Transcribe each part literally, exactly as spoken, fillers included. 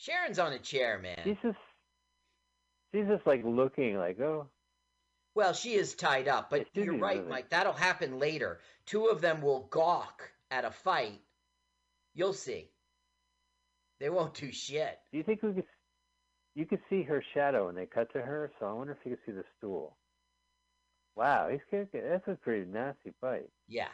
Sharon's on a chair, man. She's just, she's just like looking like, oh. Well, she is tied up, but yeah, you're right, really. Mike. That'll happen later. Two of them will gawk at a fight. You'll see. They won't do shit. Do you think we could? You could see her shadow when they cut to her, so I wonder if you could see the stool. Wow, he's kicking. That's a pretty nasty bite. Yeah.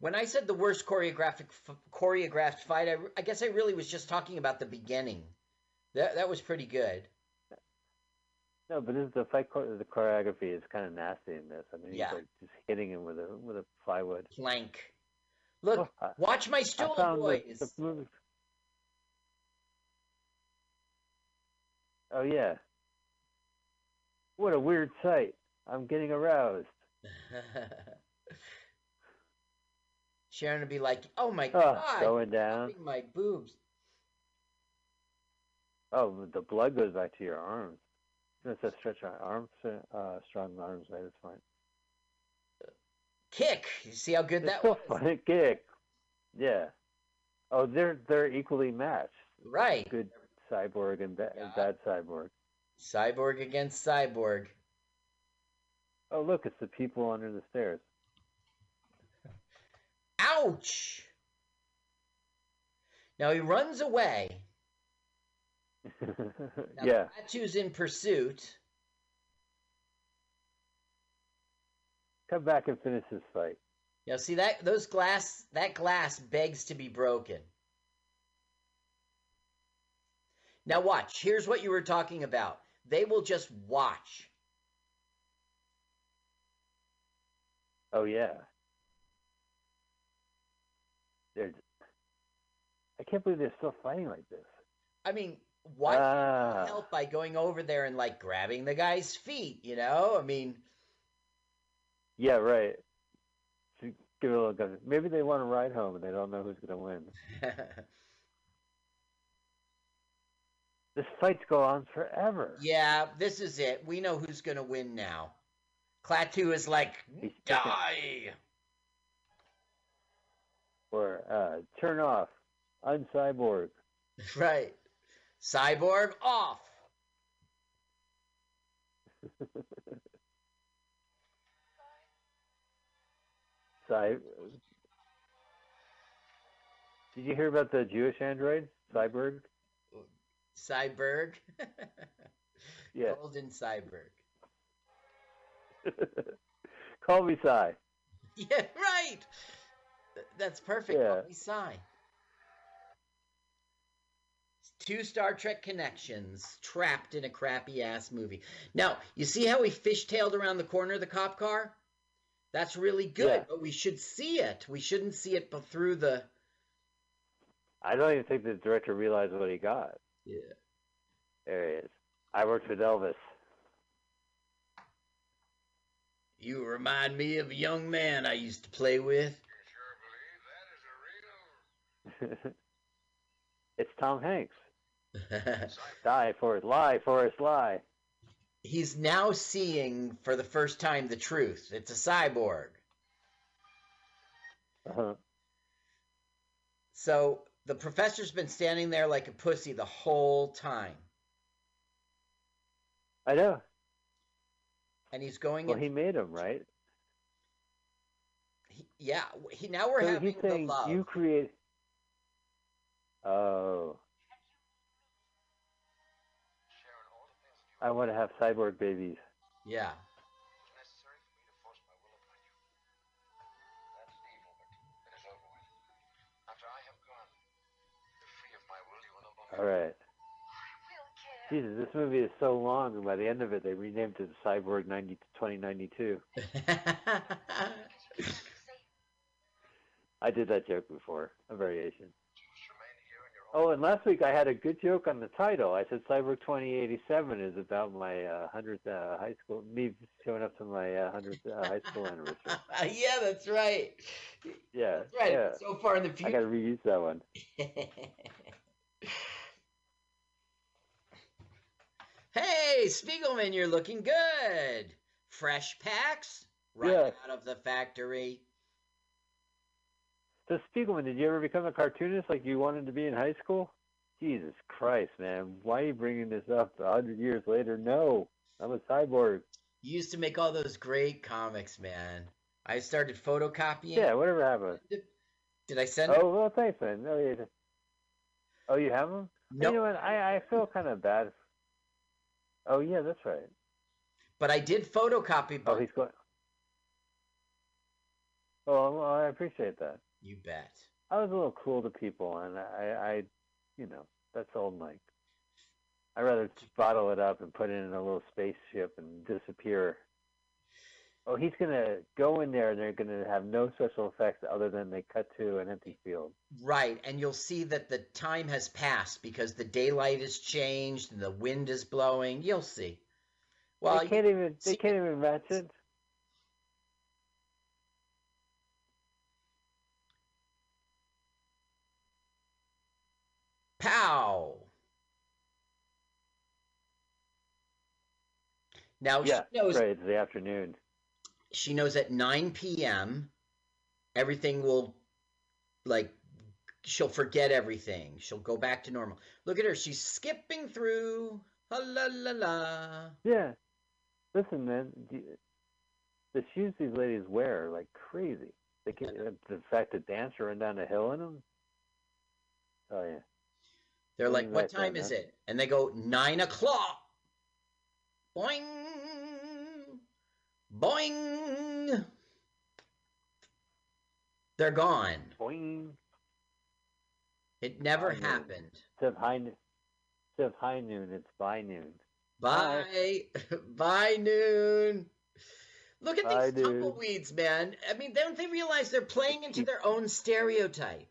When I said the worst choreographic f- choreographed fight, I, I guess I really was just talking about the beginning. That that was pretty good. No, but this is the fight. The choreography is kind of nasty in this. I mean, yeah. He's like just hitting him with a with a plywood plank. Look, oh, I, watch my stool, boys. The, the oh yeah. What a weird sight. I'm getting aroused. Sharon would be like, "Oh my oh, god, going down, my boobs." Oh, the blood goes back to your arms. That's a stretch on arms, uh, strong arms. Right, that's fine. Kick. You see how good it's that so was? It's a fun kick. Yeah. Oh, they're they're equally matched. Right. Good cyborg and, ba- yeah. and bad cyborg. Cyborg against cyborg. Oh, look! It's the people under the stairs. Ouch! Now he runs away. Yeah. Patu's in pursuit. Come back and finish this fight. Yeah, see that those glass that glass begs to be broken. Now watch. Here's what you were talking about. They will just watch. Oh yeah. They're, I can't believe they're still fighting like this. I mean, why ah. help by going over there and like grabbing the guy's feet? You know, I mean. Yeah, right. Give it a little gun. Maybe they want to ride home and they don't know who's going to win. This fight's go on forever. Yeah, this is it. We know who's going to win now. Klaatu is like, die. Or uh, turn off. Uncyborg. Right. Cyborg off. Cy- Did you hear about the Jewish android? Cyborg? Cyborg? Yeah. Golden Cyborg. Call me Cy. Yeah, right. That's perfect. Yeah. Call me Cy. Two Star Trek connections trapped in a crappy ass movie. Now, you see how he fishtailed around the corner of the cop car? That's really good, yeah. But we should see it. We shouldn't see it but through the... I don't even think the director realized what he got. Yeah. There he is. I worked with Elvis. You remind me of a young man I used to play with. I sure believe that is a real... It's Tom Hanks. Die for his lie, for his lie. He's now seeing, for the first time, the truth. It's a cyborg. Uh-huh. So the professor's been standing there like a pussy the whole time. I know. And he's going... Well, in... he made him, right? He, yeah. He, now we're so having he's saying the love. You create... Oh. I want to have cyborg babies. Yeah. All right. Jesus, this movie is so long, and by the end of it, they renamed it Cyborg twenty ninety-two. I did that joke before, a variation. Oh, and last week I had a good joke on the title. I said Cyborg twenty eighty-seven is about my uh, hundredth uh, high school, me showing up to my uh, hundredth uh, high school anniversary. Yeah, that's right. Yeah. That's right. Yeah. So far in the future. I got to reuse that one. Hey, Spiegelman, you're looking good. Fresh packs right yeah. out of the factory. So, Spiegelman, did you ever become a cartoonist like you wanted to be in high school? Jesus Christ, man. Why are you bringing this up a hundred years later? No, I'm a cyborg. You used to make all those great comics, man. I started photocopying. Yeah, whatever happened. Did I send them? Oh, well, thanks, man. No, you didn't. Oh, you have them? No. Nope. You know what? I, I feel kind of bad. Oh, yeah, that's right. But I did photocopy. But... Oh, he's going. Oh, well, I appreciate that. You bet. I was a little cruel to people, and I, I you know, that's old Mike. I'd rather just bottle it up and put it in a little spaceship and disappear. Oh, he's going to go in there, and they're going to have no special effects other than they cut to an empty field. Right, and you'll see that the time has passed because the daylight has changed and the wind is blowing. You'll see. Well, they can't even, they can't even match it. Pow! Now, yeah, she knows, right, it's the afternoon. She knows at nine p m everything will, like, she'll forget everything. She'll go back to normal. Look at her. She's skipping through. Ha, la, la, la. Yeah. Listen, man, the shoes these ladies wear are like crazy. They can, in fact, the dance or run down the hill in them. Oh, yeah. They're like, what time is it? And they go, nine o'clock. Boing. Boing. They're gone. Boing. It never happened. Instead of high, instead of high noon, it's by noon. Bye. By noon. Look at these tumbleweeds, man. I mean, don't they realize they're playing into their own stereotype?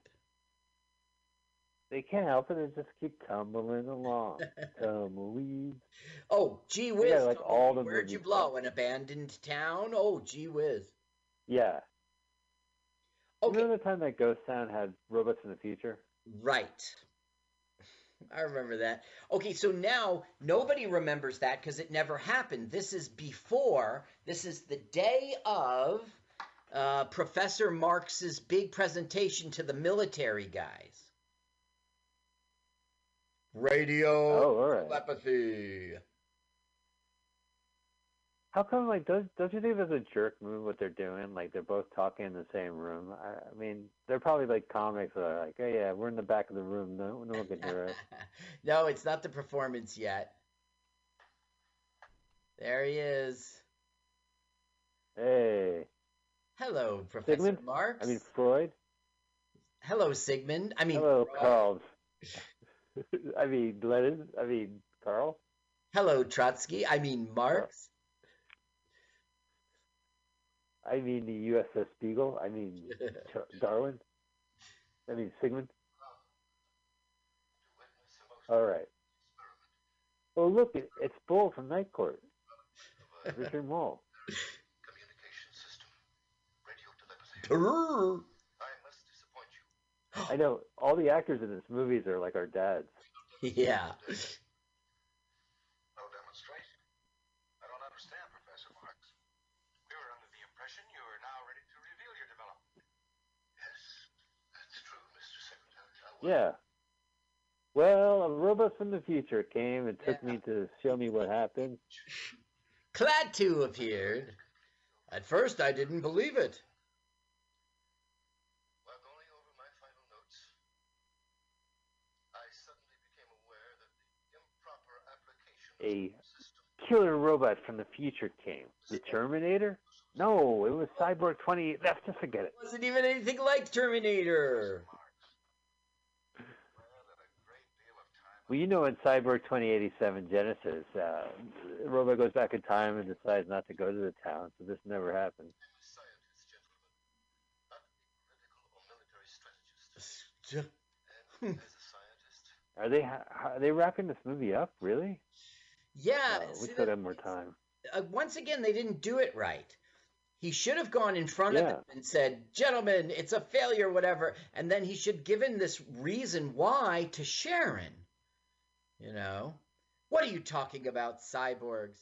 They can't help it. They just keep tumbling along. Tumbleweeds. Oh, gee whiz. Yeah, like all the Where'd you blow? Stuff. An abandoned town? Oh, gee whiz. Yeah. Okay. Remember the time that Ghost Town had robots in the future? Right. I remember that. Okay, so now nobody remembers that because it never happened. This is before. This is the day of uh, Professor Marx's big presentation to the military guys. Radio oh, right. telepathy. How come, like, does, don't you think it's a jerk move what they're doing? Like, they're both talking in the same room. I, I mean, they're probably like comics that are like, oh, yeah, we're in the back of the room. No, no one can hear us. No, it's not the performance yet. There he is. Hey. Hello, Professor Sigmund? Marx. I mean, Freud. Hello, Sigmund. I mean, hello, Carl. I mean, Lenin. I mean, Karl. Hello, Trotsky. I mean, Marx. I mean, the U S S Spiegel. I mean, Darwin. I mean, Sigmund. All right. Oh, look, it, it's Bull from Night Court. Richard Mall. Communication system. Radio telepathy. I know all the actors in this movies are like our dads. Yeah. No demonstration. I don't understand, Professor Marx. We were under the impression you are now ready to reveal your development. Yes, that's true, Mister Secretary. Yeah. Well, a robot from the future came and took yeah. me to show me what happened. Clad two appeared. At first, I didn't believe it. A killer robot from the future came. The Terminator? No, it was Cyborg twenty. Let's just forget it. It wasn't even anything like Terminator. Well, you know, in Cyborg twenty eighty-seven Genesis, uh, the robot goes back in time and decides not to go to the town, so this never happened. Are they, are they wrapping this movie up, really? Yeah, oh, we could have more time. Uh, once again, they didn't do it right. He should have gone in front yeah. of them and said, "Gentlemen, it's a failure, whatever." And then he should have given this reason why to Sharon. You know, what are you talking about, cyborgs?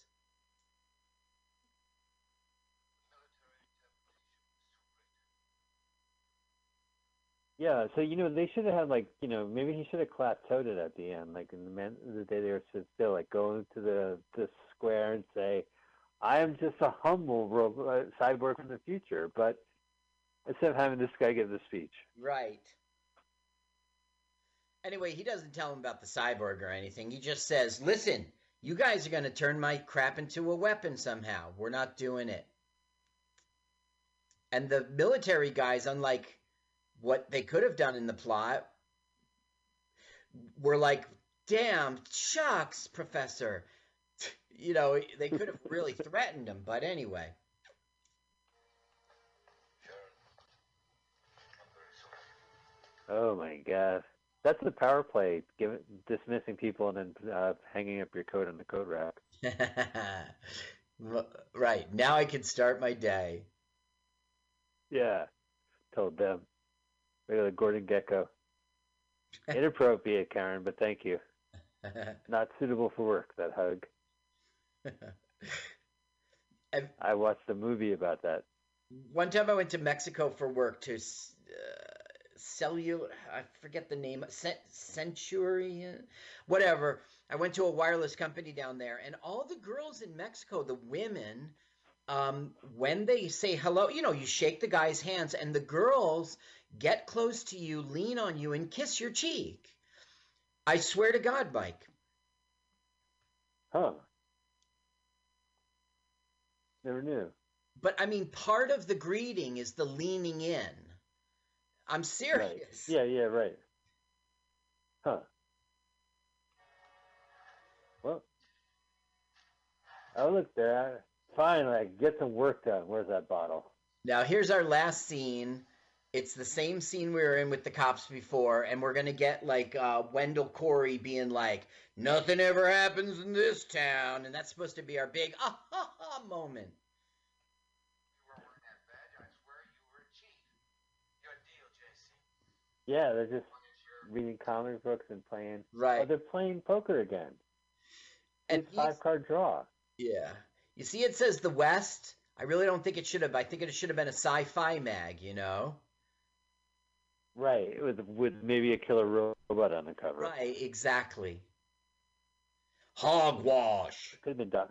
Yeah, so, you know, they should have had, like, you know, maybe he should have plateaued it at the end. Like, in the, man, the day they were still, like, going to the, the square and say, I am just a humble robot, cyborg from the future. But instead of having this guy give the speech. Right. Anyway, he doesn't tell him about the cyborg or anything. He just says, listen, you guys are going to turn my crap into a weapon somehow. We're not doing it. And the military guys, unlike what they could have done in the plot, were like, damn, shucks, Professor. You know, they could have really threatened him, but anyway. Oh, my God. That's the power play, giving, dismissing people and then uh, hanging up your coat on the coat rack. Right. Now I can start my day. Yeah. Told them. Regular Gordon Gekko. Inappropriate, Karen, but thank you. Not suitable for work, that hug. I watched a movie about that. One time I went to Mexico for work to uh, cellular, I forget the name, Centurion, whatever. I went to a wireless company down there, and all the girls in Mexico, the women, um, when they say hello, you know, you shake the guy's hands, and the girls get close to you, lean on you, and kiss your cheek. I swear to God, Mike. Huh. Never knew. But, I mean, part of the greeting is the leaning in. I'm serious. Right. Yeah, yeah, right. Huh. Well, I look there. Finally, I get some work done. Where's that bottle? Now, here's our last scene. It's the same scene we were in with the cops before, and we're going to get, like, uh, Wendell Corey being like, nothing ever happens in this town, and that's supposed to be our big ah-ha-ha moment. Yeah, they're just reading comic books and playing. Right. Oh, they're playing poker again. And five-card draw. Yeah. You see, it says the West. I really don't think it should have. I think it should have been a sci-fi mag, you know? Right, with, with maybe a killer robot on the cover. Right, exactly. Hogwash. Could have been done.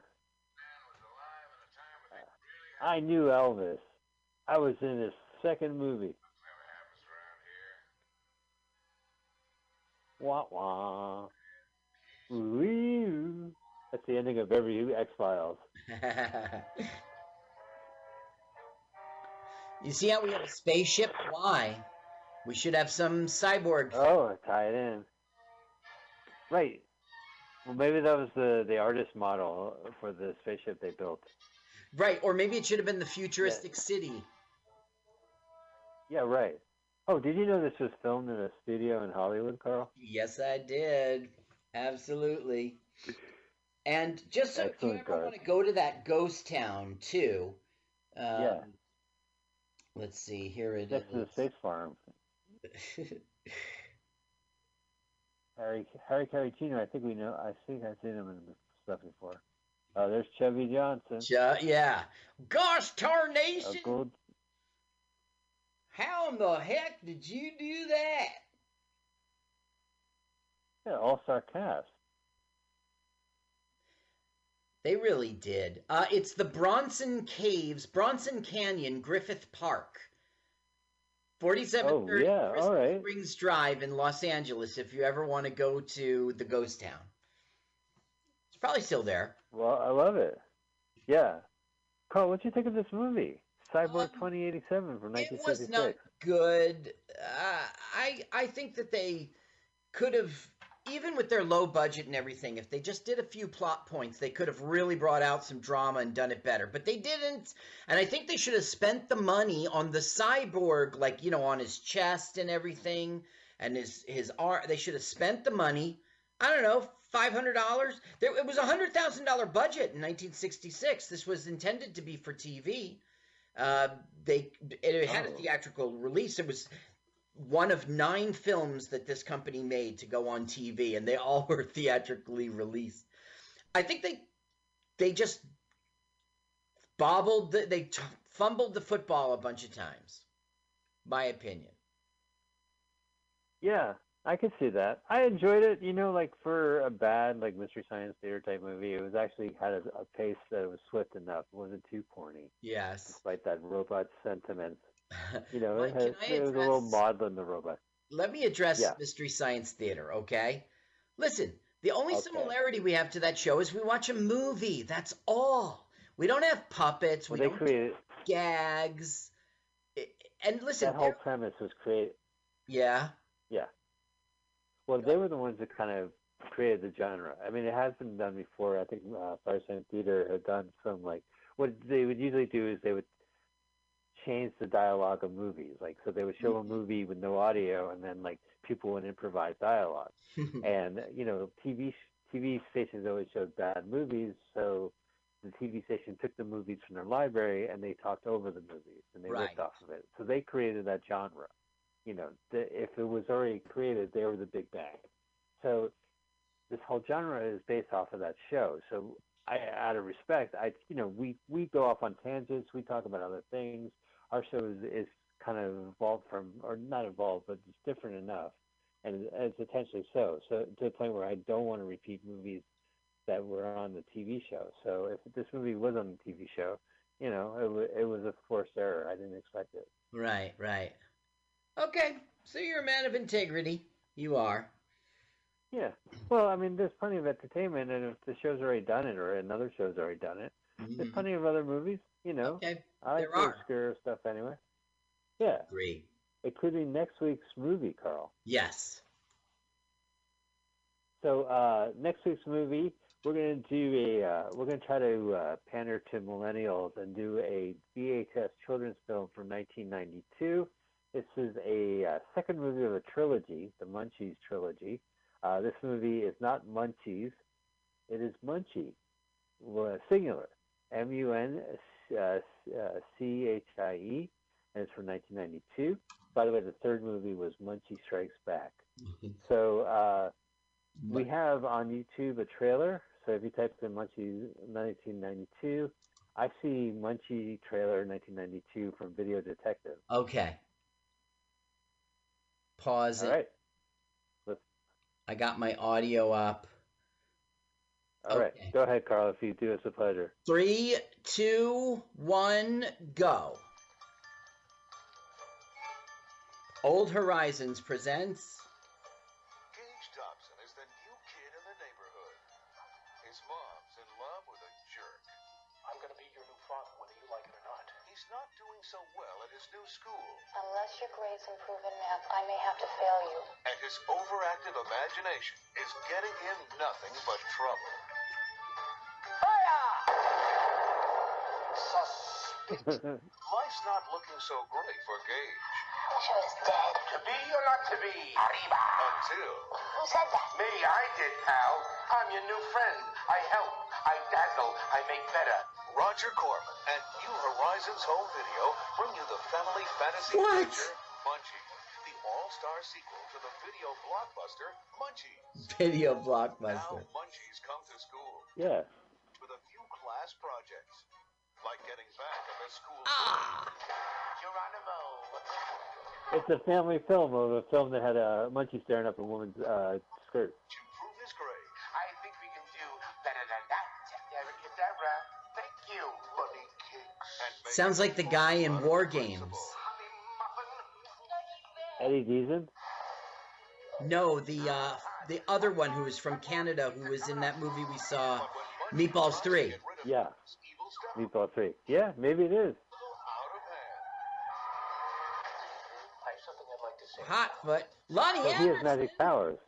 Uh, I knew Elvis. I was in his second movie. Wah wah. Ooh. That's the ending of every X-Files. You see how we have a spaceship? Why? We should have some cyborg. Oh, tie it in. Right. Well, maybe that was the, the artist model for the spaceship they built. Right, or maybe it should have been the futuristic yeah. city. Yeah, right. Oh, did you know this was filmed in a studio in Hollywood, Carl? Yes, I did. Absolutely. And just so you ever want to go to that ghost town, too. Um, yeah. Let's see. Here it Next is. Next to the State Farm. Harry Harry Caricino, I think we know. I think I've seen him in stuff before. Oh, uh, there's Chevy Johnson. Ch- yeah. Gosh, tarnation! A gold- How in the heck did you do that? Yeah, all-star cast. They really did. Uh, it's the Bronson Caves, Bronson Canyon, Griffith Park. forty-seven thirty oh, yeah. Christmas all right. Springs Drive in Los Angeles, if you ever want to go to the ghost town. It's probably still there. Well, I love it. Yeah. Carl, what'd you think of this movie? Cyborg twenty eighty-seven from nineteen seventy-six. It was not good. Uh, I I think that they could have, even with their low budget and everything, if they just did a few plot points, they could have really brought out some drama and done it better. But they didn't, and I think they should have spent the money on the cyborg, like, you know, on his chest and everything, and his his arm. They should have spent the money. I don't know, five hundred dollars. There, it was a hundred thousand dollar budget in nineteen sixty-six. This was intended to be for T V. Uh, they it had oh. a theatrical release. It was one of nine films that this company made to go on T V, and they all were theatrically released. I think they they just bobbled, the, they t- fumbled the football a bunch of times. My opinion. Yeah, I could see that. I enjoyed it, you know, like for a bad, like Mystery Science Theater type movie, it was actually had a, a pace that was swift enough. It wasn't too corny. Yes. Despite that robot sentiment. You know, like, it, has, address, it was a little maudlin, the robot. Let me address yeah. Mystery Science Theater, okay? Listen, the only okay. similarity we have to that show is we watch a movie. That's all. We don't have puppets. We well, don't created, have gags. And listen, that whole premise was created. Yeah. Yeah. Well, they were the ones that kind of created the genre. I mean, it has been done before. I think uh, Fire Science Theater had done some, like, what they would usually do is they would change the dialogue of movies. Like, so they would show a movie with no audio, and then, like, people would improvise dialogue. And, you know, T V, T V stations always showed bad movies, so the T V station took the movies from their library, and they talked over the movies, and they right. ripped off of it. So they created that genre. You know, the, if it was already created, they were the big bang. So this whole genre is based off of that show. So I, out of respect, I, you know, we, we go off on tangents. We talk about other things. Our show is, is kind of evolved from, or not evolved, but it's different enough. And it's intentionally so. So to the point where I don't want to repeat movies that were on the T V show. So if this movie was on the T V show, you know, it, it was a forced error. I didn't expect it. Right, right. Okay, so you're a man of integrity. You are. Yeah. Well, I mean, there's plenty of entertainment, and if the show's already done it, or another show's already done it, mm-hmm. there's plenty of other movies, you know. Okay, I like there are. Obscure stuff anyway. Yeah. Agree. Including next week's movie, Carl. Yes. So uh, next week's movie, we're gonna do a, uh, we're gonna try to uh, pander to millennials and do a V H S children's film from nineteen ninety-two. This is a uh, second movie of a trilogy, the Munchies trilogy. Uh, this movie is not Munchies. It is Munchie, singular, M U N C H I E, and it's from nineteen ninety-two. By the way, the third movie was Munchie Strikes Back. So uh, we have on YouTube a trailer. So if you type in Munchies nineteen ninety-two, I see Munchie trailer nineteen ninety-two from Video Detective. Okay. Pause it. All right. Let's... I got my audio up. All okay. right. Go ahead, Carl, if you do us a pleasure. Three, two, one, go. Old Horizons presents... Paige Dobson is the new kid in the neighborhood. His mom's in love with a jerk. I'm going to be your new father, whether you like it or not. He's not doing so well at his new school. Unless your grades improve in math, I may have to fail you. And his overactive imagination is getting him nothing but trouble. Hiya! Suspect. Life's not looking so great for Gage. I wish I was dead. To be or not to be? Arriba. Until... Who said that? Me, I did, pal. I'm your new friend. I help. I dazzle. I make better. Roger Corman and New Horizons Home Video bring you the family fantasy what? Picture Munchie, the all-star sequel to the video blockbuster Munchie. Video blockbuster. Now Munchies come to school. Yeah. With a few class projects, like getting back at the school. Ah. Geronimo. It's a family film of a film that had a Munchie staring up a woman's uh, skirt. To prove his grade, I think we can do better than that. Thank you, buddy kicks. Sounds like the guy in War Games. Eddie Deason? No, the uh, the other one who was from Canada, who was in that movie we saw, Meatballs three. Yeah, Meatballs three. Yeah, maybe it is. Hot foot. Lonnie Anderson. He has magic powers.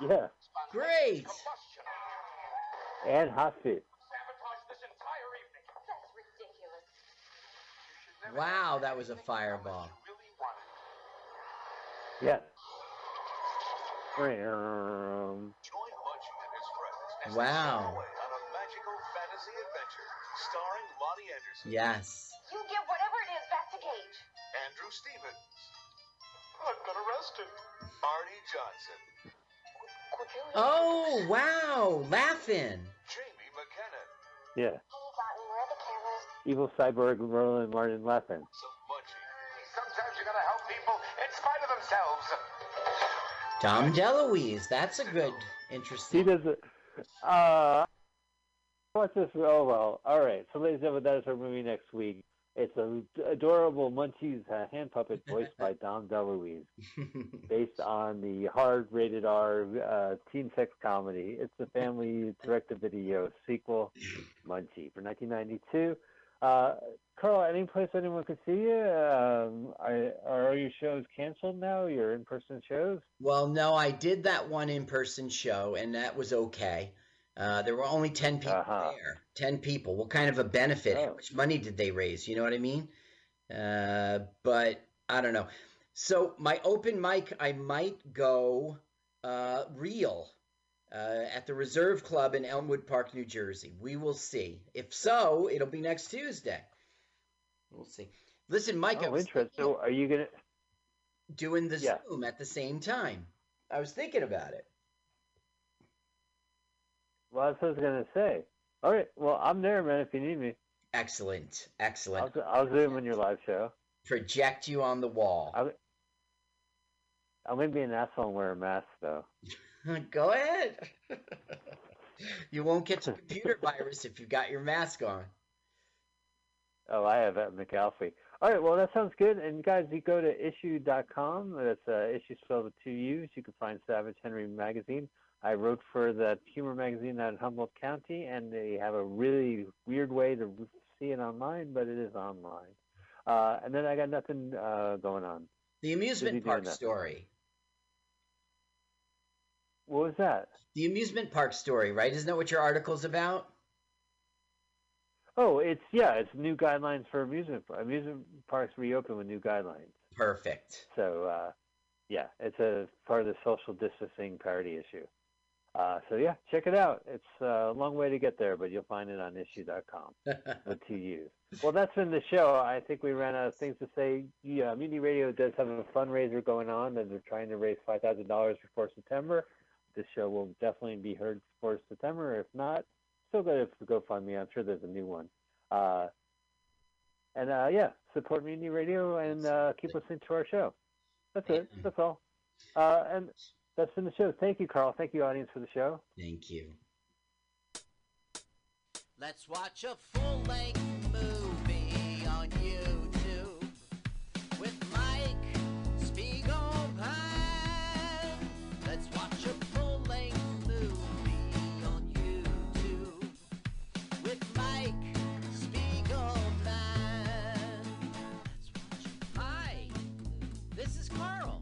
Yeah. Great. And hot feet. Wow, that was a fireball. Yeah. Wow. Yes. You give whatever it is back to Gage. Andrew Stevens. I've got arrested. Artie Johnson. Oh, wow. Laughing. Jamie McKenna. Yeah. Evil cyborg Roland Martin Laffin. So Munchie. Sometimes you gotta help people and spite of themselves. Tom DeLuise, that's a good, interesting... He does it. Uh, what's this? Oh, well. All right. So, ladies and gentlemen, that is our movie next week. It's an adorable Munchies uh, hand puppet voiced by Tom DeLuise, based on the hard-rated R uh, teen sex comedy. It's the family direct-to-video sequel, Munchie, for nineteen ninety-two. Uh, Carl, any place anyone could see you? Um, are, are your shows canceled now, your in-person shows? Well, no, I did that one in-person show, and that was okay. Uh, there were only ten people uh-huh. there. Ten people. What kind of a benefit? Oh. How much money did they raise? You know what I mean? Uh, but I don't know. So my open mic, I might go uh, real uh, at the Reserve Club in Elmwood Park, New Jersey. We will see. If so, it'll be next Tuesday. We'll see. Listen, Mike. Oh, interesting. So are you gonna doing the yeah. Zoom at the same time? I was thinking about it. Well, that's what I was going to say. All right. Well, I'm there, man, if you need me. Excellent. Excellent. I'll, I'll zoom in your live show. Project you on the wall. I'm, I'm going to be an asshole and wear a mask, though. Go ahead. You won't get the computer virus if you've got your mask on. Oh, I have that, McAlfee. All right. Well, that sounds good. And, guys, you go to issue dot com. That's uh, issue spelled with two U's. You can find Savage Henry Magazine. I wrote for that humor magazine out in Humboldt County, and they have a really weird way to see it online, but it is online. Uh, and then I got nothing uh, going on. The amusement park story. What was that? The amusement park story, right? Isn't that what your article's about? Oh, it's, yeah, it's new guidelines for amusement parks. Amusement parks reopen with new guidelines. Perfect. So, uh, yeah, it's a part of the social distancing parody issue. Uh, so, yeah, check it out. It's a long way to get there, but you'll find it on issue dot com with two U's. Well, that's been the show. I think we ran out of things to say. Yeah, Mutiny Radio does have a fundraiser going on, and they're trying to raise five thousand dollars before September. This show will definitely be heard before September. If not, still go to GoFundMe. I'm sure there's a new one. Uh, and, uh, yeah, support Mutiny Radio and uh, keep listening to our show. That's it. That's all. Uh, and... That's been the show. Thank you, Carl. Thank you, audience, for the show. Thank you. Let's watch a full-length movie on YouTube with Mike Spiegelman. Let's watch a full-length movie on YouTube with Mike Spiegelman. Let's watch a... Hi, this is Carl.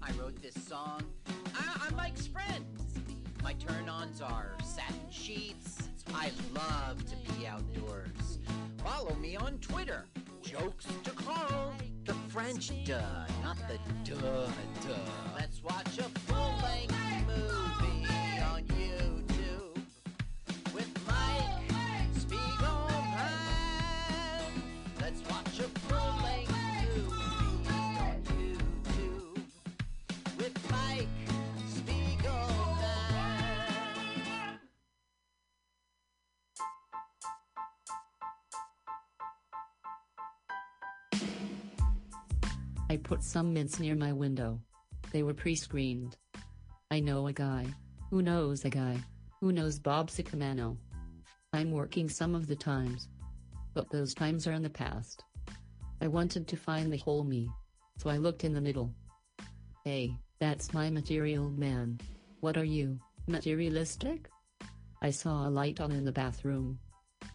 I wrote this song. My turn-ons are satin sheets. I love to be outdoors. Follow me on Twitter. Jokes to Carl. The French duh, not the duh duh. Let's watch a full-length movie on YouTube with Mike Spiegelman. Let's watch a full-length movie on YouTube with Mike Spiegelman. I put some mints near my window. They were pre-screened. I know a guy, who knows a guy, who knows Bob Sicamano. I'm working some of the times. But those times are in the past. I wanted to find the whole me. So I looked in the middle. Hey, that's my material man. What are you, materialistic? I saw a light on in the bathroom.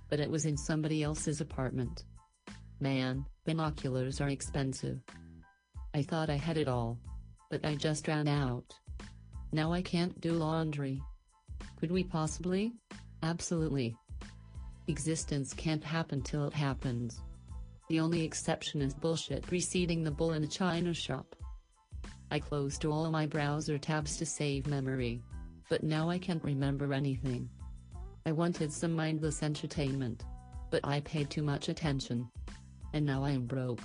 But it was in somebody else's apartment. Man, binoculars are expensive. I thought I had it all. But I just ran out. Now I can't do laundry. Could we possibly? Absolutely. Existence can't happen till it happens. The only exception is bullshit preceding the bull in a china shop. I closed all my browser tabs to save memory. But now I can't remember anything. I wanted some mindless entertainment. But I paid too much attention. And now I am broke.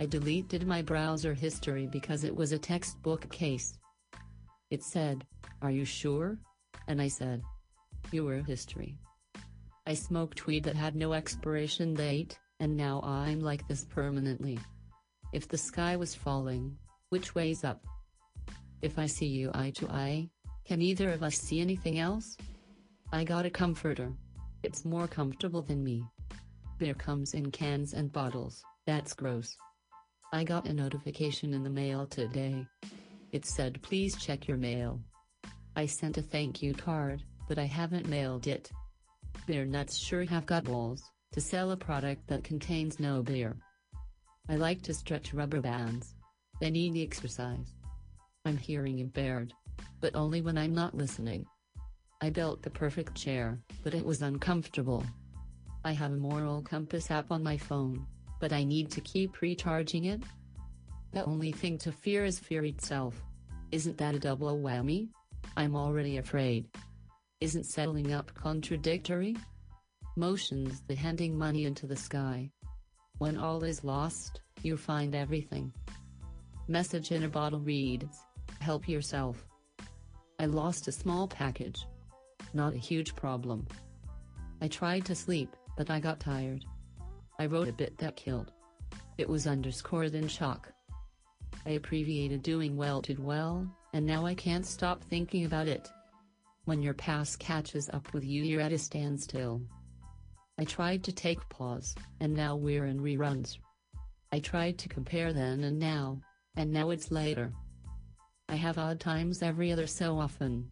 I deleted my browser history because it was a textbook case. It said, "Are you sure?" And I said, "You were history." I smoked weed that had no expiration date, and now I'm like this permanently. If the sky was falling, which way's up? If I see you eye to eye, can either of us see anything else? I got a comforter. It's more comfortable than me. Beer comes in cans and bottles, that's gross. I got a notification in the mail today. It said please check your mail. I sent a thank you card, but I haven't mailed it. Beer nuts sure have got balls to sell a product that contains no beer. I like to stretch rubber bands. They need exercise. I'm hearing impaired, but only when I'm not listening. I built the perfect chair, but it was uncomfortable. I have a moral compass app on my phone, but I need to keep recharging it. The only thing to fear is fear itself. Isn't that a double whammy? I'm already afraid. Isn't settling up contradictory? Motion's the handing money into the sky. When all is lost, you find everything. Message in a bottle reads, help yourself. I lost a small package. Not a huge problem. I tried to sleep, but I got tired. I wrote a bit that killed. It was underscored in shock. I abbreviated doing well did well, and now I can't stop thinking about it. When your past catches up with you, you're at a standstill. I tried to take pause, and now we're in reruns. I tried to compare then and now, and now it's later. I have odd times every other so often.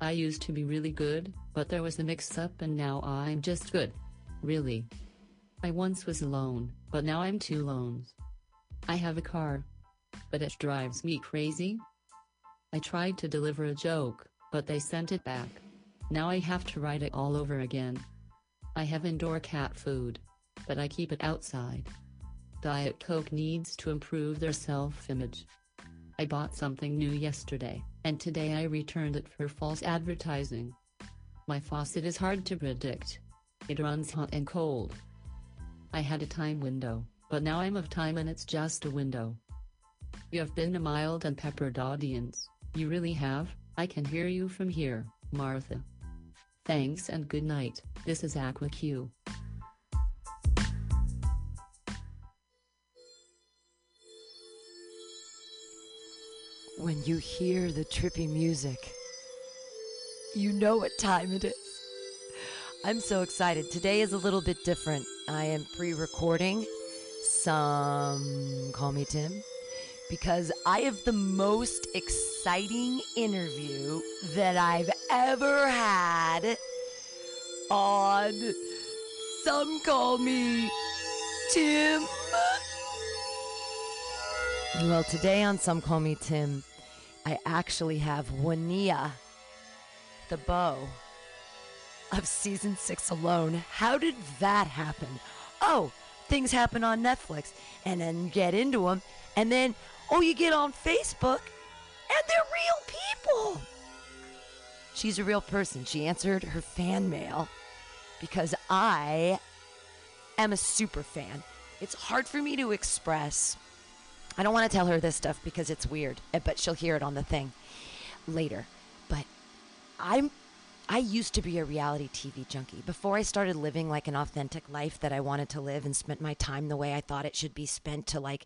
I used to be really good, but there was a mix-up and now I'm just good. Really. I once was alone, but now I'm two lones. I have a car, but it drives me crazy. I tried to deliver a joke, but they sent it back. Now I have to write it all over again. I have indoor cat food, but I keep it outside. Diet Coke needs to improve their self-image. I bought something new yesterday, and today I returned it for false advertising. My faucet is hard to predict. It runs hot and cold. I had a time window, but now I'm of time and it's just a window. You have been a mild and peppered audience, you really have, I can hear you from here, Martha. Thanks and good night, this is Aqua Q. When you hear the trippy music, you know what time it is. I'm so excited. Today is a little bit different. I am pre-recording some Call Me Tim because I have the most exciting interview that I've ever had on Some Call Me Tim. Well, today on Some Call Me Tim, I actually have Wanyia, the beau of season six Alone. How did that happen? Oh, things happen on Netflix, and then get into them, and then, oh, you get on Facebook, and they're real people. She's a real person. She answered her fan mail because I am a super fan. It's hard for me to express. I don't want to tell her this stuff because it's weird, but she'll hear it on the thing later. But I'm, I used to be a reality T V junkie. Before I started living like an authentic life that I wanted to live and spent my time the way I thought it should be spent to like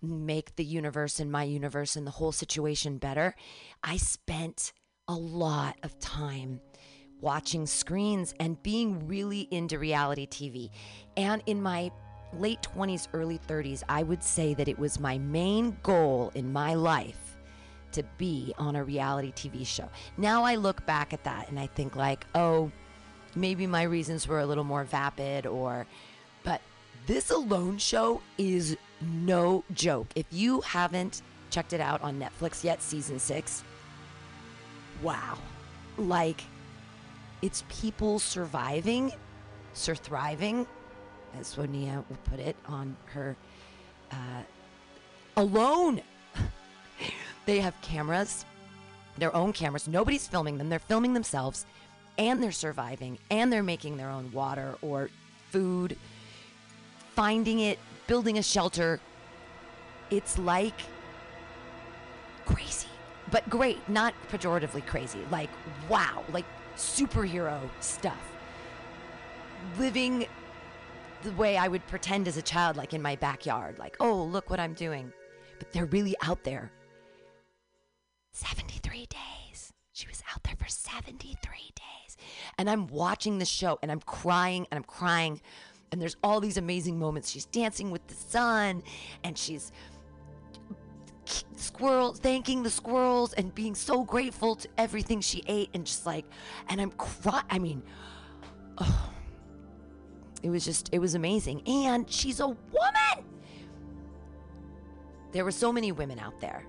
make the universe and my universe and the whole situation better, I spent a lot of time watching screens and being really into reality T V. And in my late twenties, early thirties, I would say that it was my main goal in my life to be on a reality T V show. Now I look back at that and I think like, oh, maybe my reasons were a little more vapid or, but this Alone show is no joke. If you haven't checked it out on Netflix yet, season six, wow. Like, it's people surviving, sur thriving, as Wanyia will put it on her, uh, Alone. They have cameras, their own cameras. Nobody's filming them. They're filming themselves, and they're surviving, and they're making their own water or food, finding it, building a shelter. It's like crazy, but great. Not pejoratively crazy. Like, wow. Like superhero stuff. Living the way I would pretend as a child, like in my backyard, like, oh, look what I'm doing. But they're really out there. seventy-three days. She was out there for seventy-three days. And I'm watching the show and I'm crying and I'm crying. And there's all these amazing moments. She's dancing with the sun and she's squirrels, thanking the squirrels and being so grateful to everything she ate, and just like, and I'm crying. I mean, oh, it was just, it was amazing. And she's a woman. There were so many women out there,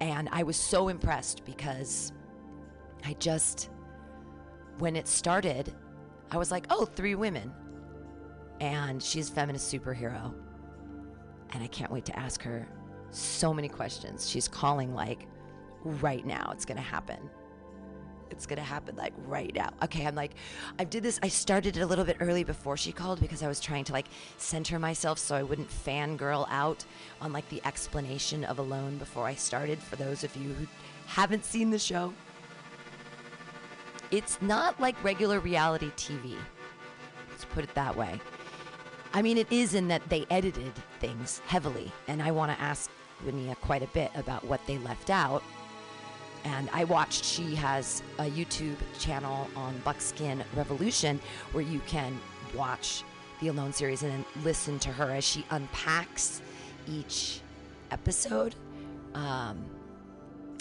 and I was so impressed because I just, when it started, I was like, oh, three women, and she's feminist superhero, and I can't wait to ask her so many questions. She's calling like right now. It's gonna happen. It's gonna happen like right now. Okay, I'm like, I did this. I started it a little bit early before she called because I was trying to like center myself so I wouldn't fangirl out on like the explanation of Alone before I started. For those of you who haven't seen the show, it's not like regular reality T V. Let's put it that way. I mean, it is in that they edited things heavily, and I want to ask Wanyia quite a bit about what they left out. And I watched, she has a YouTube channel on Buckskin Revolution where you can watch the Alone series and then listen to her as she unpacks each episode um,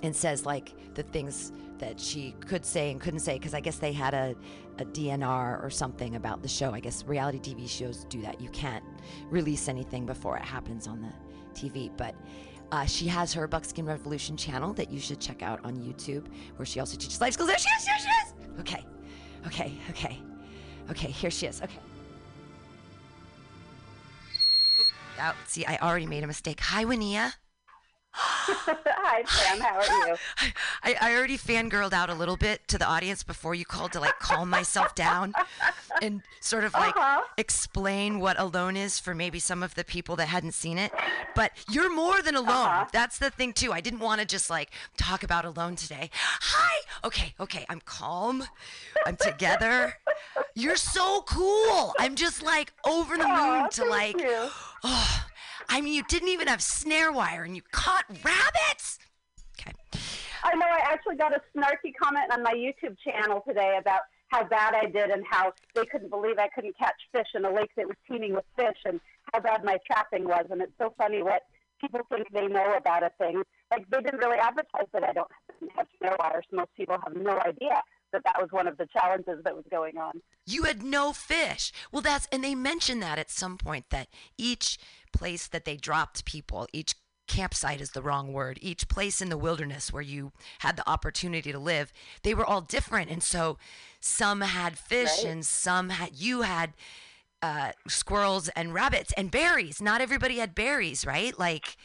and says like the things that she could say and couldn't say, because I guess they had a, a D N R or something about the show. I guess reality T V shows do that. You can't release anything before it happens on the T V. But uh, she has her Buckskin Revolution channel that you should check out on YouTube, where she also teaches life skills. There she is, there she is! Okay, okay, okay, okay, here she is, okay. Oh, see, I already made a mistake. Hi, Wanyia. Hi, Sam. How are you? I, I already fangirled out a little bit to the audience before you called to like calm myself down and sort of like uh-huh. explain what Alone is for maybe some of the people that hadn't seen it. But you're more than Alone. Uh-huh. That's the thing too. I didn't want to just like talk about Alone today. Hi. Okay. Okay. I'm calm. I'm together. You're so cool. I'm just like over the oh, moon to like. You. Oh, I mean, you didn't even have snare wire, and you caught rabbits? Okay. I know, I actually got a snarky comment on my YouTube channel today about how bad I did and how they couldn't believe I couldn't catch fish in a lake that was teeming with fish and how bad my trapping was. And it's so funny what people think they know about a thing. Like, they didn't really advertise that I don't have snare wire, so most people have no idea that that was one of the challenges that was going on. You had no fish. Well, that's, and they mentioned that at some point, that each place that they dropped people, each campsite is the wrong word, each place in the wilderness where you had the opportunity to live, they were all different. And so some had fish, right? And some had, you had uh, squirrels and rabbits and berries. Not everybody had berries, right? Like,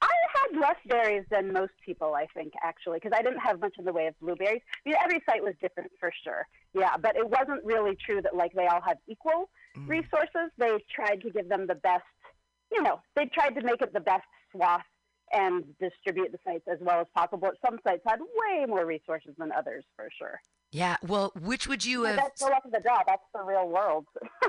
I had less berries than most people, I think, actually, because I didn't have much in the way of blueberries. I mean, every site was different, for sure. Yeah, but it wasn't really true that, like, they all had equal mm. resources. They tried to give them the best, you know, they tried to make it the best swath and distribute the sites as well as possible. Some sites had way more resources than others, for sure. Yeah, well, which would you have... But that's the luck of the job. That's the real world.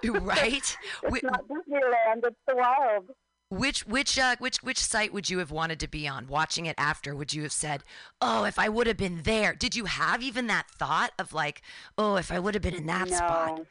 Right? It's we... not Disneyland. It's the wild. Which which uh, which which site would you have wanted to be on? Watching it after, would you have said, "Oh, if I would have been there"? Did you have even that thought of like, "Oh, if I would have been in that no. spot"?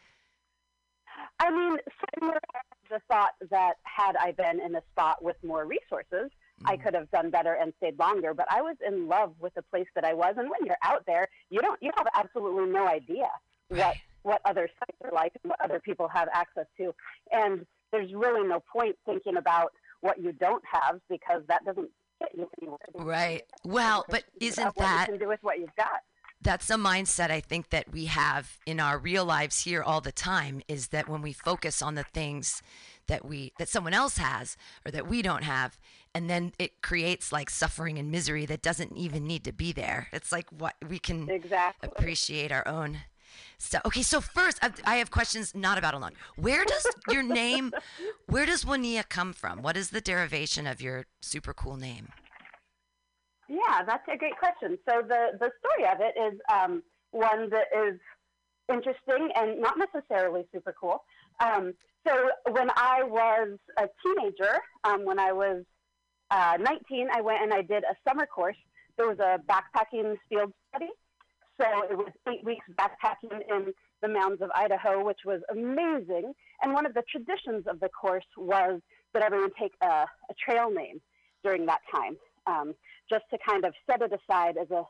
I mean, similar to the thought that had I been in a spot with more resources, mm-hmm. I could have done better and stayed longer. But I was in love with the place that I was, and when you're out there, you don't you have absolutely no idea right. what what other sites are like and what other people have access to, and there's really no point thinking about what you don't have because that doesn't fit you anywhere. Right. Well, but isn't that... What you can do with what you've got. That's a mindset I think that we have in our real lives here all the time, is that when we focus on the things that we that someone else has or that we don't have, and then it creates like suffering and misery that doesn't even need to be there. It's like what we can exactly. appreciate our own... So, okay, so first, I, I have questions not about Alone. Where does your name, where does Wanyia come from? What is the derivation of your super cool name? Yeah, that's a great question. So the, the story of it is um, one that is interesting and not necessarily super cool. Um, so when I was a teenager, um, when I was uh, nineteen, I went and I did a summer course. There was a backpacking field study. So it was eight weeks backpacking in the mountains of Idaho, which was amazing. And one of the traditions of the course was that everyone take a, a trail name during that time, um, just to kind of set it aside as a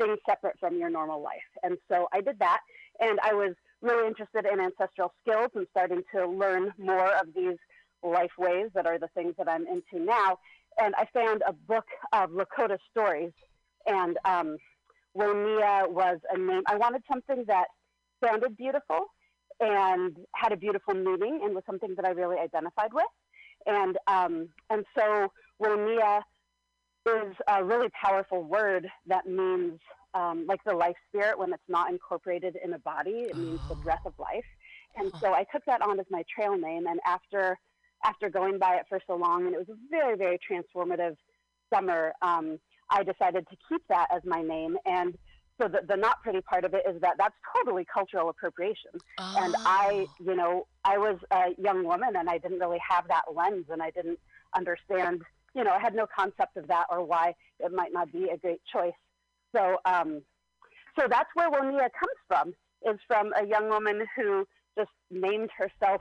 thing separate from your normal life. And so I did that, and I was really interested in ancestral skills and starting to learn more of these life ways that are the things that I'm into now. And I found a book of Lakota stories, and um, Wanyia was a name. I wanted something that sounded beautiful and had a beautiful meaning and was something that I really identified with. And um, and so Wanyia is a really powerful word that means um, like the life spirit when it's not incorporated in a body. It means the breath of life. And so I took that on as my trail name. And after after going by it for so long, and it was a very, very transformative summer, um, I decided to keep that as my name. And so the, the not pretty part of it is that that's totally cultural appropriation. Oh. And I, you know, I was a young woman and I didn't really have that lens, and I didn't understand, you know, I had no concept of that or why it might not be a great choice. So, um, so that's where Wanyia comes from, is from a young woman who just named herself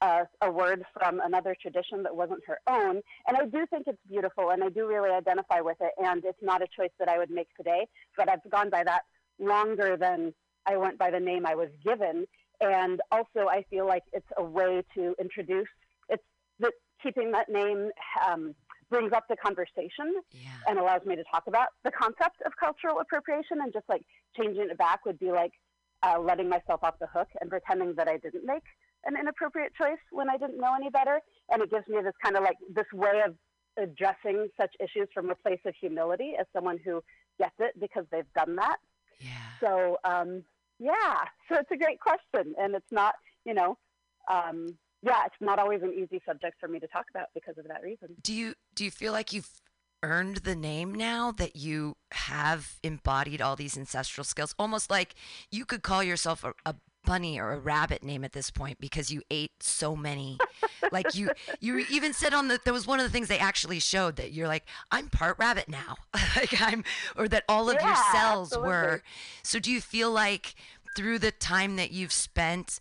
uh, a word from another tradition that wasn't her own. And I do think it's beautiful, and I do really identify with it. And it's not a choice that I would make today, but I've gone by that longer than I went by the name I was given. And also, I feel like it's a way to introduce. It's that keeping that name um, brings up the conversation, yeah, and allows me to talk about the concept of cultural appropriation. And just like changing it back would be like uh, letting myself off the hook and pretending that I didn't make an inappropriate choice when I didn't know any better. And it gives me this kind of like this way of addressing such issues from a place of humility as someone who gets it because they've done that. Yeah. So, um, yeah. So it's a great question. And it's not, you know, um, yeah, it's not always an easy subject for me to talk about because of that reason. Do you, do you feel like you've earned the name now that you have embodied all these ancestral skills? Almost like you could call yourself a, a bunny or a rabbit name at this point because you ate so many. Like you you even said on the, that was one of the things they actually showed, that you're like, I'm part rabbit now. Like I'm, or that all of yeah, your cells absolutely. were. So do you feel like through the time that you've spent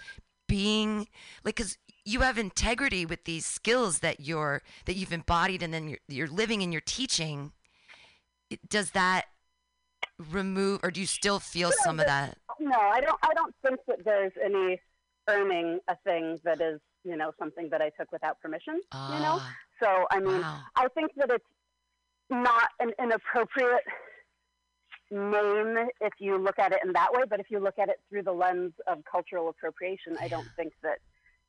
being like, because you have integrity with these skills that you're, that you've embodied, and then you're, you're living and you're teaching, does that remove, or do you still feel no, some of that? No, I don't. I don't think that there's any earning a thing that is, you know, something that I took without permission. Uh, you know, so I mean, wow. I think that it's not an inappropriate name if you look at it in that way. But if you look at it through the lens of cultural appropriation, yeah, I don't think that,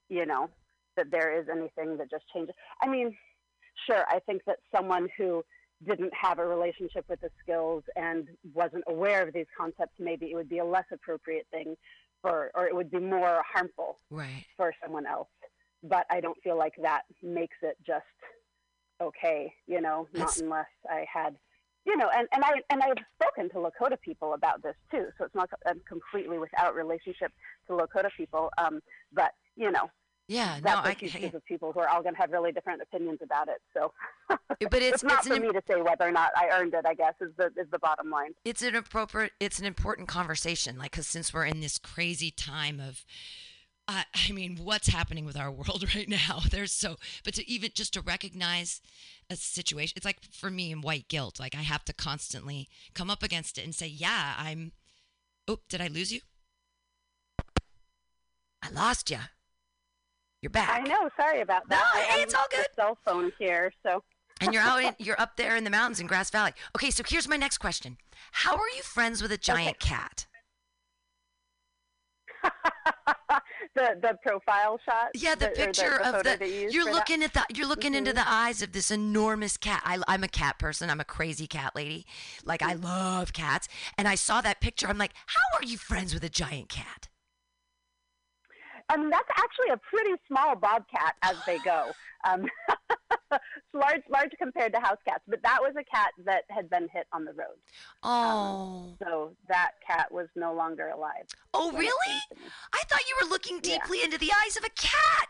you know, that there is anything that just changes. I mean, sure, I think that someone who didn't have a relationship with the skills and wasn't aware of these concepts, maybe it would be a less appropriate thing for, or it would be more harmful, right, for someone else. But I don't feel like that makes it just okay, you know, That's... not unless I had, you know, and, and I and I have spoken to Lakota people about this too, so it's not I'm completely without relationship to Lakota people, um, but, you know, yeah, that's no, a huge group of people who are all going to have really different opinions about it. So, but it's, it's not it's for an, me to say whether or not I earned it, I guess, is the is the bottom line. It's an appropriate, it's an important conversation, like, because since we're in this crazy time of, uh, I mean, what's happening with our world right now? There's so, but to even just to recognize a situation, it's like for me in white guilt, like I have to constantly come up against it and say, yeah, I'm. Oh, did I lose you? I lost you. You're back. I know. Sorry about that. No, hey, it's all good. Cell phone here, so. And you're out. In, you're up there in the mountains in Grass Valley. Okay, so here's my next question: how are you friends with a giant okay. cat? the the profile shot. Yeah, the, the picture the, the of the. You you're looking that? at the. You're looking mm-hmm. into the eyes of this enormous cat. I, I'm a cat person. I'm a crazy cat lady. Like I love cats, and I saw that picture. I'm like, how are you friends with a giant cat? I mean, that's actually a pretty small bobcat as they go. Um, large, large compared to house cats. But that was a cat that had been hit on the road. Oh. Um, so that cat was no longer alive. Oh, really? I thought you were looking deeply yeah. into the eyes of a cat.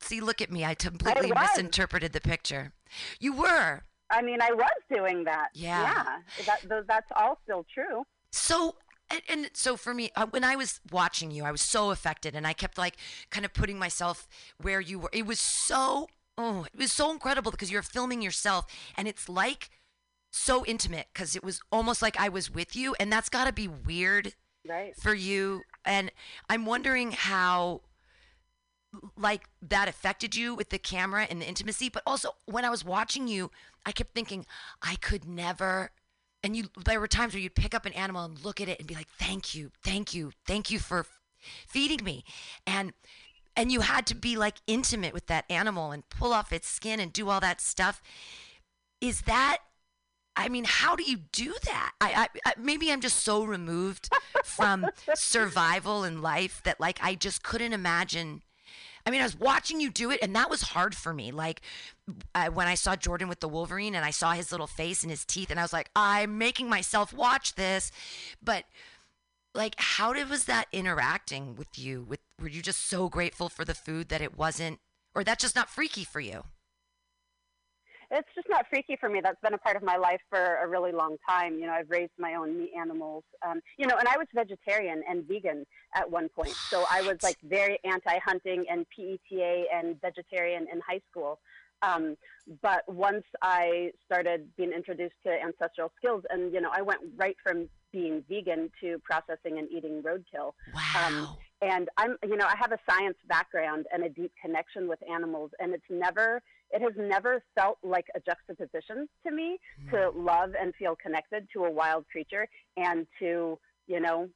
See, look at me. I completely I misinterpreted the picture. You were. I mean, I was doing that. Yeah. Yeah. That, that's all still true. So... And, and so for me, uh, when I was watching you, I was so affected, and I kept like kind of putting myself where you were. It was so, oh, it was so incredible because you're filming yourself, and it's like so intimate because it was almost like I was with you, and that's got to be weird right. for you. And I'm wondering how like that affected you with the camera and the intimacy, but also when I was watching you, I kept thinking I could never. And you, there were times where you'd pick up an animal and look at it and be like, thank you, thank you, thank you for f- feeding me. And and you had to be like intimate with that animal and pull off its skin and do all that stuff. Is that, I mean, how do you do that? I, I, I maybe I'm just so removed from survival and life that like I just couldn't imagine. I mean, I was watching you do it, and that was hard for me. Like, I, when I saw Jordan with the Wolverine, and I saw his little face and his teeth, and I was like, I'm making myself watch this. But, like, how did, was that interacting with you? With Were you just so grateful for the food that it wasn't, or that's just not freaky for you? It's just not freaky for me. That's been a part of my life for a really long time. You know, I've raised my own meat animals. Um, you know, and I was vegetarian and vegan at one point. So I was like very anti-hunting and P E T A and vegetarian in high school. Um, but once I started being introduced to ancestral skills and, you know, I went right from being vegan to processing and eating roadkill. Wow. Um, and I'm, you know, I have a science background and a deep connection with animals, and it's never, it has never felt like a juxtaposition to me mm. to love and feel connected to a wild creature and to, you know,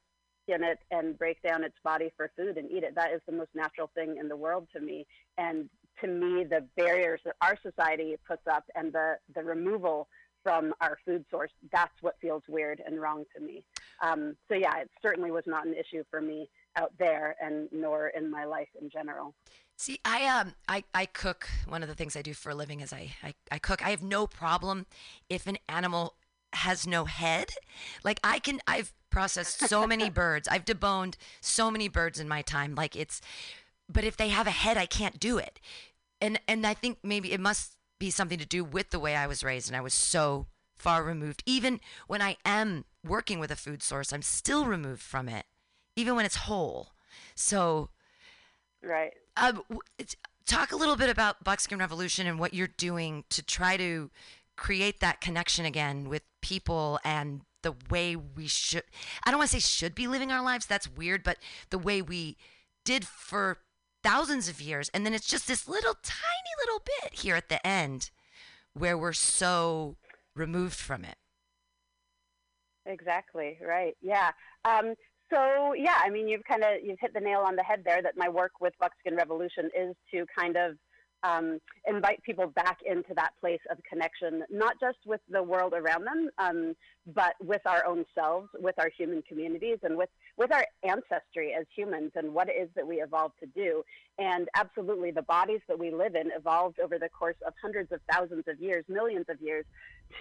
skin it and break down its body for food and eat it. That is the most natural thing in the world to me. And to me, the barriers that our society puts up and the, the removal from our food source, that's what feels weird and wrong to me. Um, so yeah, it certainly was not an issue for me out there and nor in my life in general. See, I um, I, I cook. One of the things I do for a living is I, I, I cook. I have no problem if an animal has no head. Like I can, I've processed so many birds. I've deboned so many birds in my time. Like it's, but if they have a head, I can't do it. And and I think maybe it must be something to do with the way I was raised, and I was so far removed. Even when I am working with a food source, I'm still removed from it, even when it's whole. So, right. Um, talk a little bit about Buckskin Revolution and what you're doing to try to create that connection again with people and the way we should, I don't want to say should be living our lives. That's weird, but the way we did for thousands of years. And then it's just this little tiny little bit here at the end where we're so removed from it. Exactly. Right. Yeah. Um, So, yeah, I mean, you've kind of, you've hit the nail on the head there that my work with Buckskin Revolution is to kind of um, invite people back into that place of connection, not just with the world around them, um, but with our own selves, with our human communities, and with, with our ancestry as humans and what it is that we evolved to do. And absolutely, the bodies that we live in evolved over the course of hundreds of thousands of years, millions of years,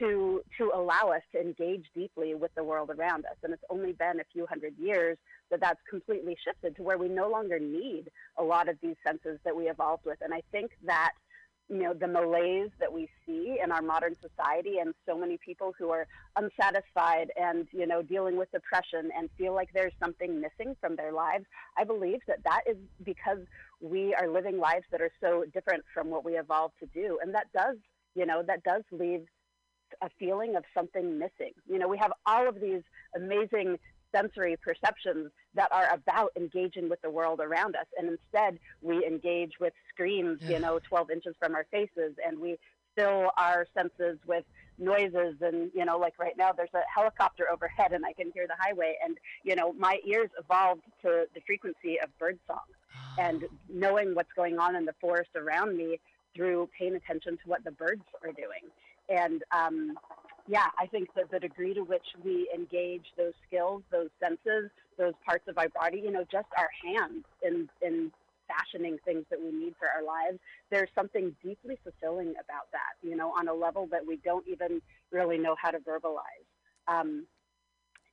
to to allow us to engage deeply with the world around us. And it's only been a few hundred years that that's completely shifted to where we no longer need a lot of these senses that we evolved with. And I think that, you know, the malaise that we see in our modern society and so many people who are unsatisfied and, you know, dealing with depression and feel like there's something missing from their lives, I believe that that is because we are living lives that are so different from what we evolved to do. And that does, you know, that does leave a feeling of something missing. You know, we have all of these amazing sensory perceptions that are about engaging with the world around us. And instead, we engage with screens, yeah. you know, twelve inches from our faces, and we fill our senses with noises. And, you know, like right now, there's a helicopter overhead, and I can hear the highway. And, you know, my ears evolved to the frequency of bird song. Oh. And knowing what's going on in the forest around me through paying attention to what the birds are doing. And, um, yeah, I think that the degree to which we engage those skills, those senses, those parts of our body, you know, just our hands in, in fashioning things that we need for our lives, there's something deeply fulfilling about that, you know, on a level that we don't even really know how to verbalize. Um,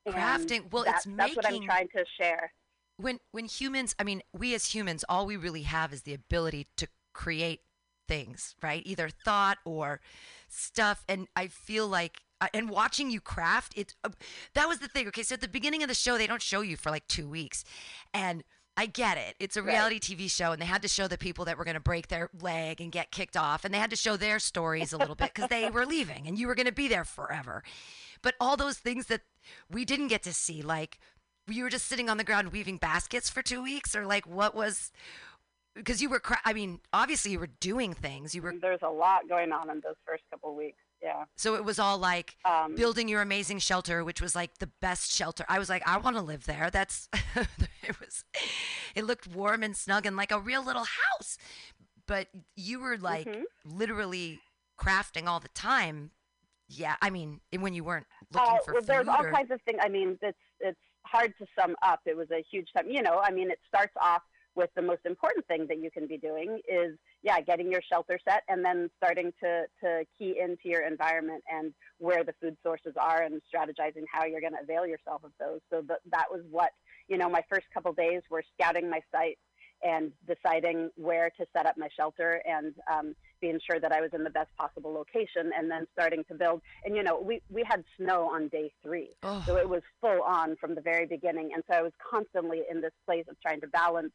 Crafting, well, that, it's making... That's what I'm trying to share. When when humans, I mean, we as humans, all we really have is the ability to create things, right? Either thought or stuff. And I feel like, uh, and watching you craft, it, uh, that was the thing. Okay, so at the beginning of the show, they don't show you for like two weeks. And I get it. It's a reality right. T V show, and they had to show the people that were going to break their leg and get kicked off. And they had to show their stories a little bit because they were leaving and you were going to be there forever. But all those things that we didn't get to see, like, you were just sitting on the ground weaving baskets for two weeks or like what was, because you were, cra- I mean, obviously you were doing things. You were. There's a lot going on in those first couple of weeks. Yeah. So it was all like um, building your amazing shelter, which was like the best shelter. I was like, I want to live there. That's, it was, it looked warm and snug and like a real little house, but you were like mm-hmm. literally crafting all the time. Yeah. I mean, when you weren't looking uh, for well, food. There's all or... kinds of things. I mean, it's, it's, hard to sum up. It was a huge time. You know, I mean, it starts off with the most important thing that you can be doing is, yeah, getting your shelter set and then starting to, to key into your environment and where the food sources are and strategizing how you're going to avail yourself of those. So th- that was what, you know, my first couple days were scouting my site and deciding where to set up my shelter and um, being sure that I was in the best possible location and then starting to build. And, you know, we, we had snow on day three. Oh. So it was full on from the very beginning. And so I was constantly in this place of trying to balance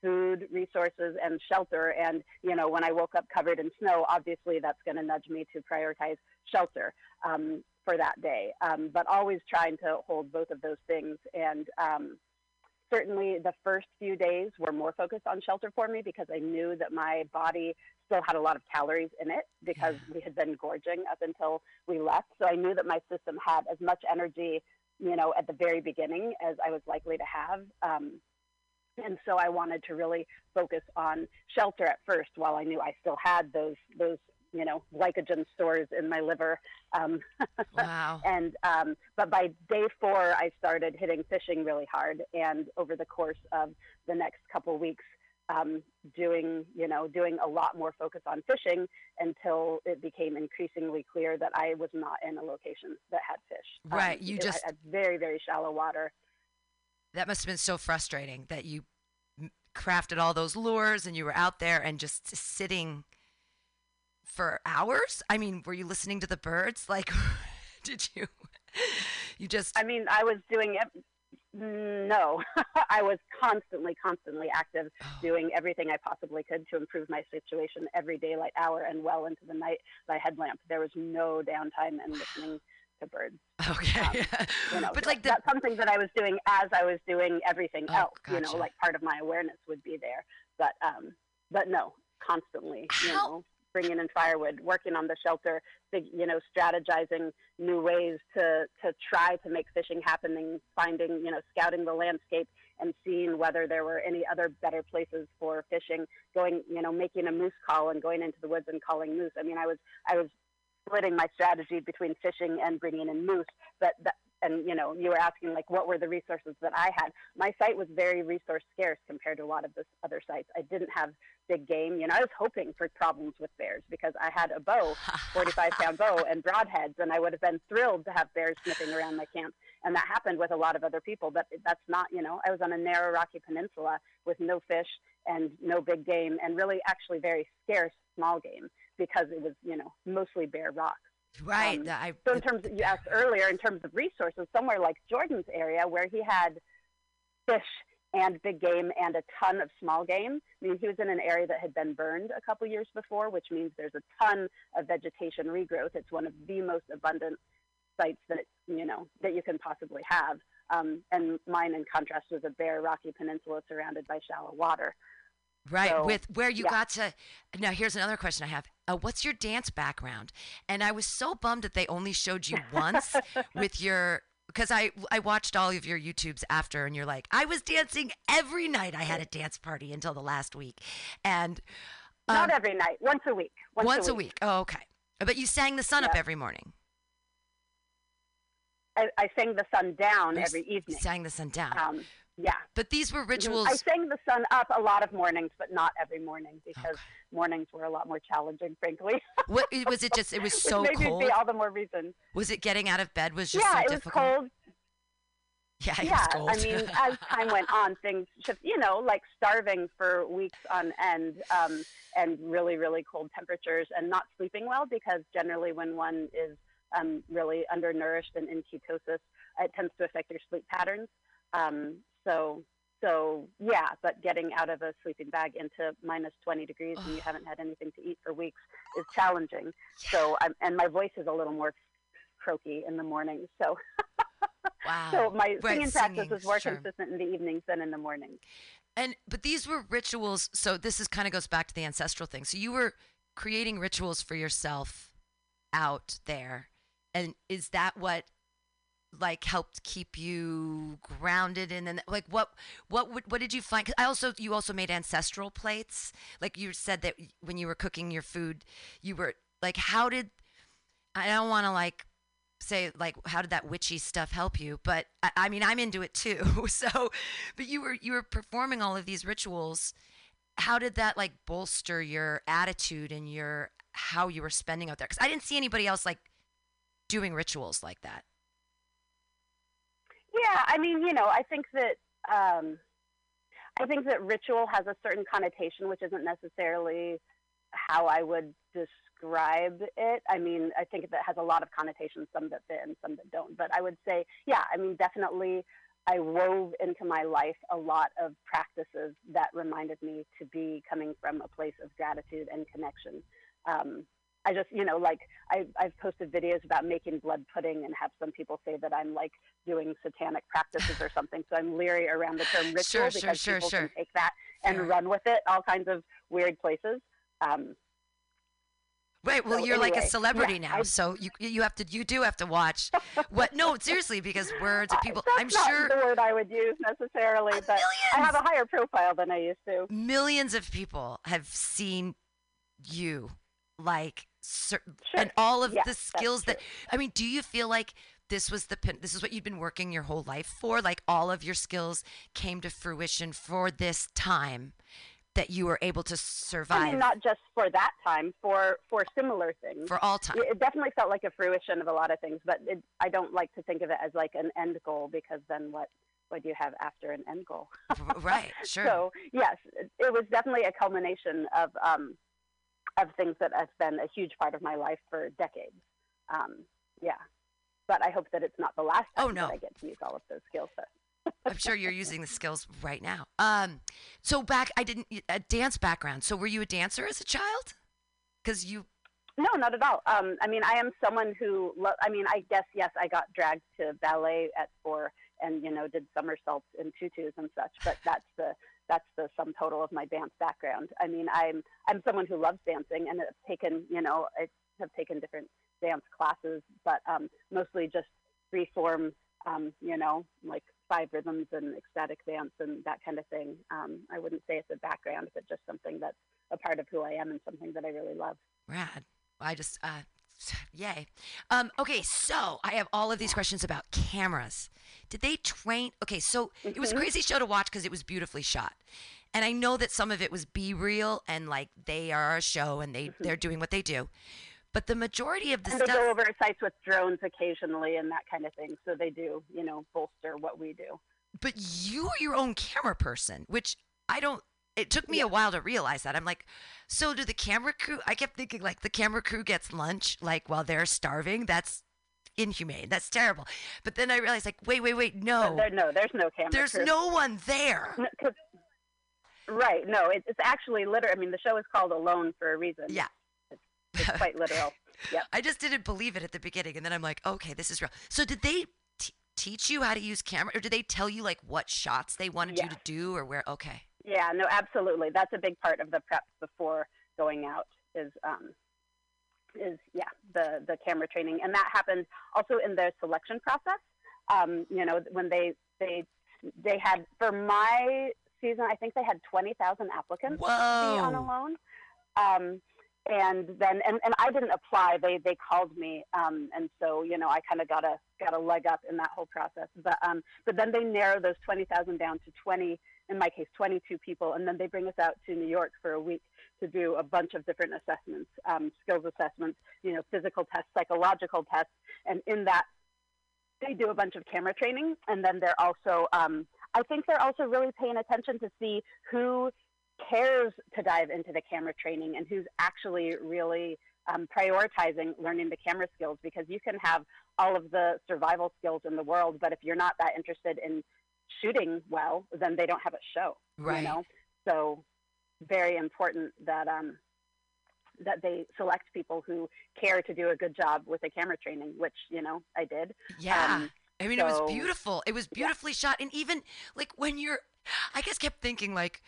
food, resources, and shelter. And, you know, when I woke up covered in snow, obviously that's going to nudge me to prioritize shelter um, for that day. Um, but always trying to hold both of those things and, um, certainly the first few days were more focused on shelter for me because I knew that my body still had a lot of calories in it because yeah. we had been gorging up until we left. So I knew that my system had as much energy, you know, at the very beginning as I was likely to have. Um, and so I wanted to really focus on shelter at first while I knew I still had those, those, you know, glycogen stores in my liver. Um, wow. And, um, but by day four, I started hitting fishing really hard. And over the course of the next couple weeks, um, doing, you know, doing a lot more focus on fishing until it became increasingly clear that I was not in a location that had fish. Right. Um, you just had very, very shallow water. That must've been so frustrating that you crafted all those lures and you were out there and just sitting for hours? I mean, were you listening to the birds? Like, did you, you just... I mean, I was doing it. No, I was constantly, constantly active, oh. doing everything I possibly could to improve my situation every daylight hour and well into the night by headlamp. There was no downtime and listening to birds. Okay. Um, you know, but like the... that's something that I was doing as I was doing everything oh, else, gotcha. You know, like part of my awareness would be there. But, um, but no, constantly, How... you know. Bringing in firewood, working on the shelter, you know, strategizing new ways to, to try to make fishing happen, finding, you know, scouting the landscape and seeing whether there were any other better places for fishing, going, you know, making a moose call and going into the woods and calling moose. I mean, I was, I was splitting my strategy between fishing and bringing in moose, but that, and, you know, you were asking, like, what were the resources that I had? My site was very resource scarce compared to a lot of the other sites. I didn't have big game. You know, I was hoping for problems with bears because I had a bow, forty-five pound bow, and broadheads, and I would have been thrilled to have bears sniffing around my camp. And that happened with a lot of other people, but that's not, you know, I was on a narrow rocky peninsula with no fish and no big game and really actually very scarce small game because it was, you know, mostly bare rocks. Right. Um, I, so in terms of, you asked earlier, in terms of resources, somewhere like Jordan's area where he had fish and big game and a ton of small game, I mean, he was in an area that had been burned a couple years before, which means there's a ton of vegetation regrowth. It's one of the most abundant sites that, you know, that you can possibly have. Um, and mine, in contrast, was a bare, rocky peninsula surrounded by shallow water. Right, so, with where you yeah. got to. Now, here's another question I have. Uh, what's your dance background? And I was so bummed that they only showed you once with your, because I, I watched all of your YouTubes after, and you're like, I was dancing every night. I had a dance party until the last week. And um, not every night, once a week. Once, once a, week. a week. Oh, okay. But you sang the sun yeah. up every morning. I, I sang the sun down you every evening. Sang the sun down. Um, Yeah. But these were rituals. I sang the sun up a lot of mornings, but not every morning because okay. mornings were a lot more challenging, frankly. What was it just, it was so maybe cold? Maybe all the more reason. Was it getting out of bed was just yeah, so difficult? Yeah, it was cold. Yeah, it yeah, was I mean, as time went on, things just, you know, like starving for weeks on end um, and really, really cold temperatures and not sleeping well because generally when one is um, really undernourished and in ketosis, it tends to affect your sleep patterns. Um, so, so yeah, but getting out of a sleeping bag into minus twenty degrees oh. and you haven't had anything to eat for weeks is challenging. Yeah. So, I'm, and my voice is a little more croaky in the morning, so... Wow. So my right, singing practice is more sure. consistent in the evenings than in the mornings. And but these were rituals. So this is kind of goes back to the ancestral thing. So you were creating rituals for yourself out there, and is that what like helped keep you grounded? And then like what what would, what did you find? Cause I also you also made ancestral plates. Like you said that when you were cooking your food, you were like, how did I don't want to like. say like how did that witchy stuff help you, but I, I mean I'm into it too, so but you were you were performing all of these rituals. How did that like bolster your attitude and your how you were spending out there, because I didn't see anybody else like doing rituals like that? Yeah, I mean, you know, I think that um I think that ritual has a certain connotation which isn't necessarily how I would describe it. I mean, I think that has a lot of connotations, some that fit and some that don't. But I would say, yeah, I mean, definitely I wove into my life a lot of practices that reminded me to be coming from a place of gratitude and connection. Um, I just, you know, like I, I've posted videos about making blood pudding and have some people say that I'm like doing satanic practices or something. So I'm leery around the term ritual sure, because sure, people sure. can take that and sure. run with it all kinds of weird places. Um, right. Well, so you're anyway, like a celebrity yeah, now, I, so you you have to you do have to watch what. No, seriously, because words of people. Uh, that's I'm not sure the word I would use necessarily, but millions, I have a higher profile than I used to. Millions of people have seen you, like, sure. and all of yes, the skills that. I mean, do you feel like this was the this is what you've been working your whole life for? Like, all of your skills came to fruition for this time. That you were able to survive. I mean, not just for that time, for, for similar things. For all time. It definitely felt like a fruition of a lot of things, but it, I don't like to think of it as like an end goal because then what would you have after an end goal? Right, sure. So, yes, it, it was definitely a culmination of, um, of things that have been a huge part of my life for decades. Um, yeah. But I hope that it's not the last time oh, no. that I get to use all of those skill sets. I'm sure you're using the skills right now. Um, so back, I didn't a dance background. So were you a dancer as a child? Because you, no, not at all. Um, I mean, I am someone who, lo- I mean, I guess yes, I got dragged to ballet at four, and you know, did somersaults and tutus and such. But that's the that's the sum total of my dance background. I mean, I'm I'm someone who loves dancing, and have taken you know, I have taken different dance classes, but um, mostly just free form. Um, you know, like five rhythms and ecstatic dance and that kind of thing. Um, I wouldn't say it's a background, but just something that's a part of who I am and something that I really love. Rad. I just, uh, yay. Um, okay, so I have all of these questions about cameras. Did they train? Okay, so it was a crazy show to watch because it was beautifully shot. And I know that some of it was Be Real and like they are a show and they, mm-hmm. they're doing what they do. But the majority of the and stuff... And they go over sites with drones occasionally and that kind of thing. So they do, you know, bolster what we do. But you are your own camera person, which I don't... It took me yeah. a while to realize that. I'm like, so do the camera crew... I kept thinking, like, the camera crew gets lunch, like, while they're starving. That's inhumane. That's terrible. But then I realized, like, wait, wait, wait, no. There, no, there's no camera There's crew. no one there. No, right. No, it, it's actually literally... I mean, the show is called Alone for a reason. Yeah. It's quite literal. Yep. I just didn't believe it at the beginning, and then I'm like, okay, this is real. So did they t- teach you how to use camera, or did they tell you, like, what shots they wanted yes. you to do or where? Okay. Yeah, no, absolutely. That's a big part of the prep before going out is, um, is yeah, the, the camera training. And that happened also in their selection process. Um, you know, when they they they had, for my season, I think they had twenty thousand applicants Whoa. to be on Alone. Um And then, and, and I didn't apply. They they called me, um, and so you know I kind of got a got a leg up in that whole process. But um, but then they narrow those twenty thousand down to twenty. In my case, twenty-two people, and then they bring us out to New York for a week to do a bunch of different assessments, um, skills assessments, you know, physical tests, psychological tests, and in that they do a bunch of camera training, and then they're also, um, I think they're also really paying attention to see who cares to dive into the camera training and who's actually really um, prioritizing learning the camera skills, because you can have all of the survival skills in the world, but if you're not that interested in shooting well, then they don't have a show, right? You know? So very important that um, that they select people who care to do a good job with the camera training, which, you know, I did. Yeah. Um, I mean, so, it was beautiful. It was beautifully yeah. shot. And even like when you're, I guess kept thinking like,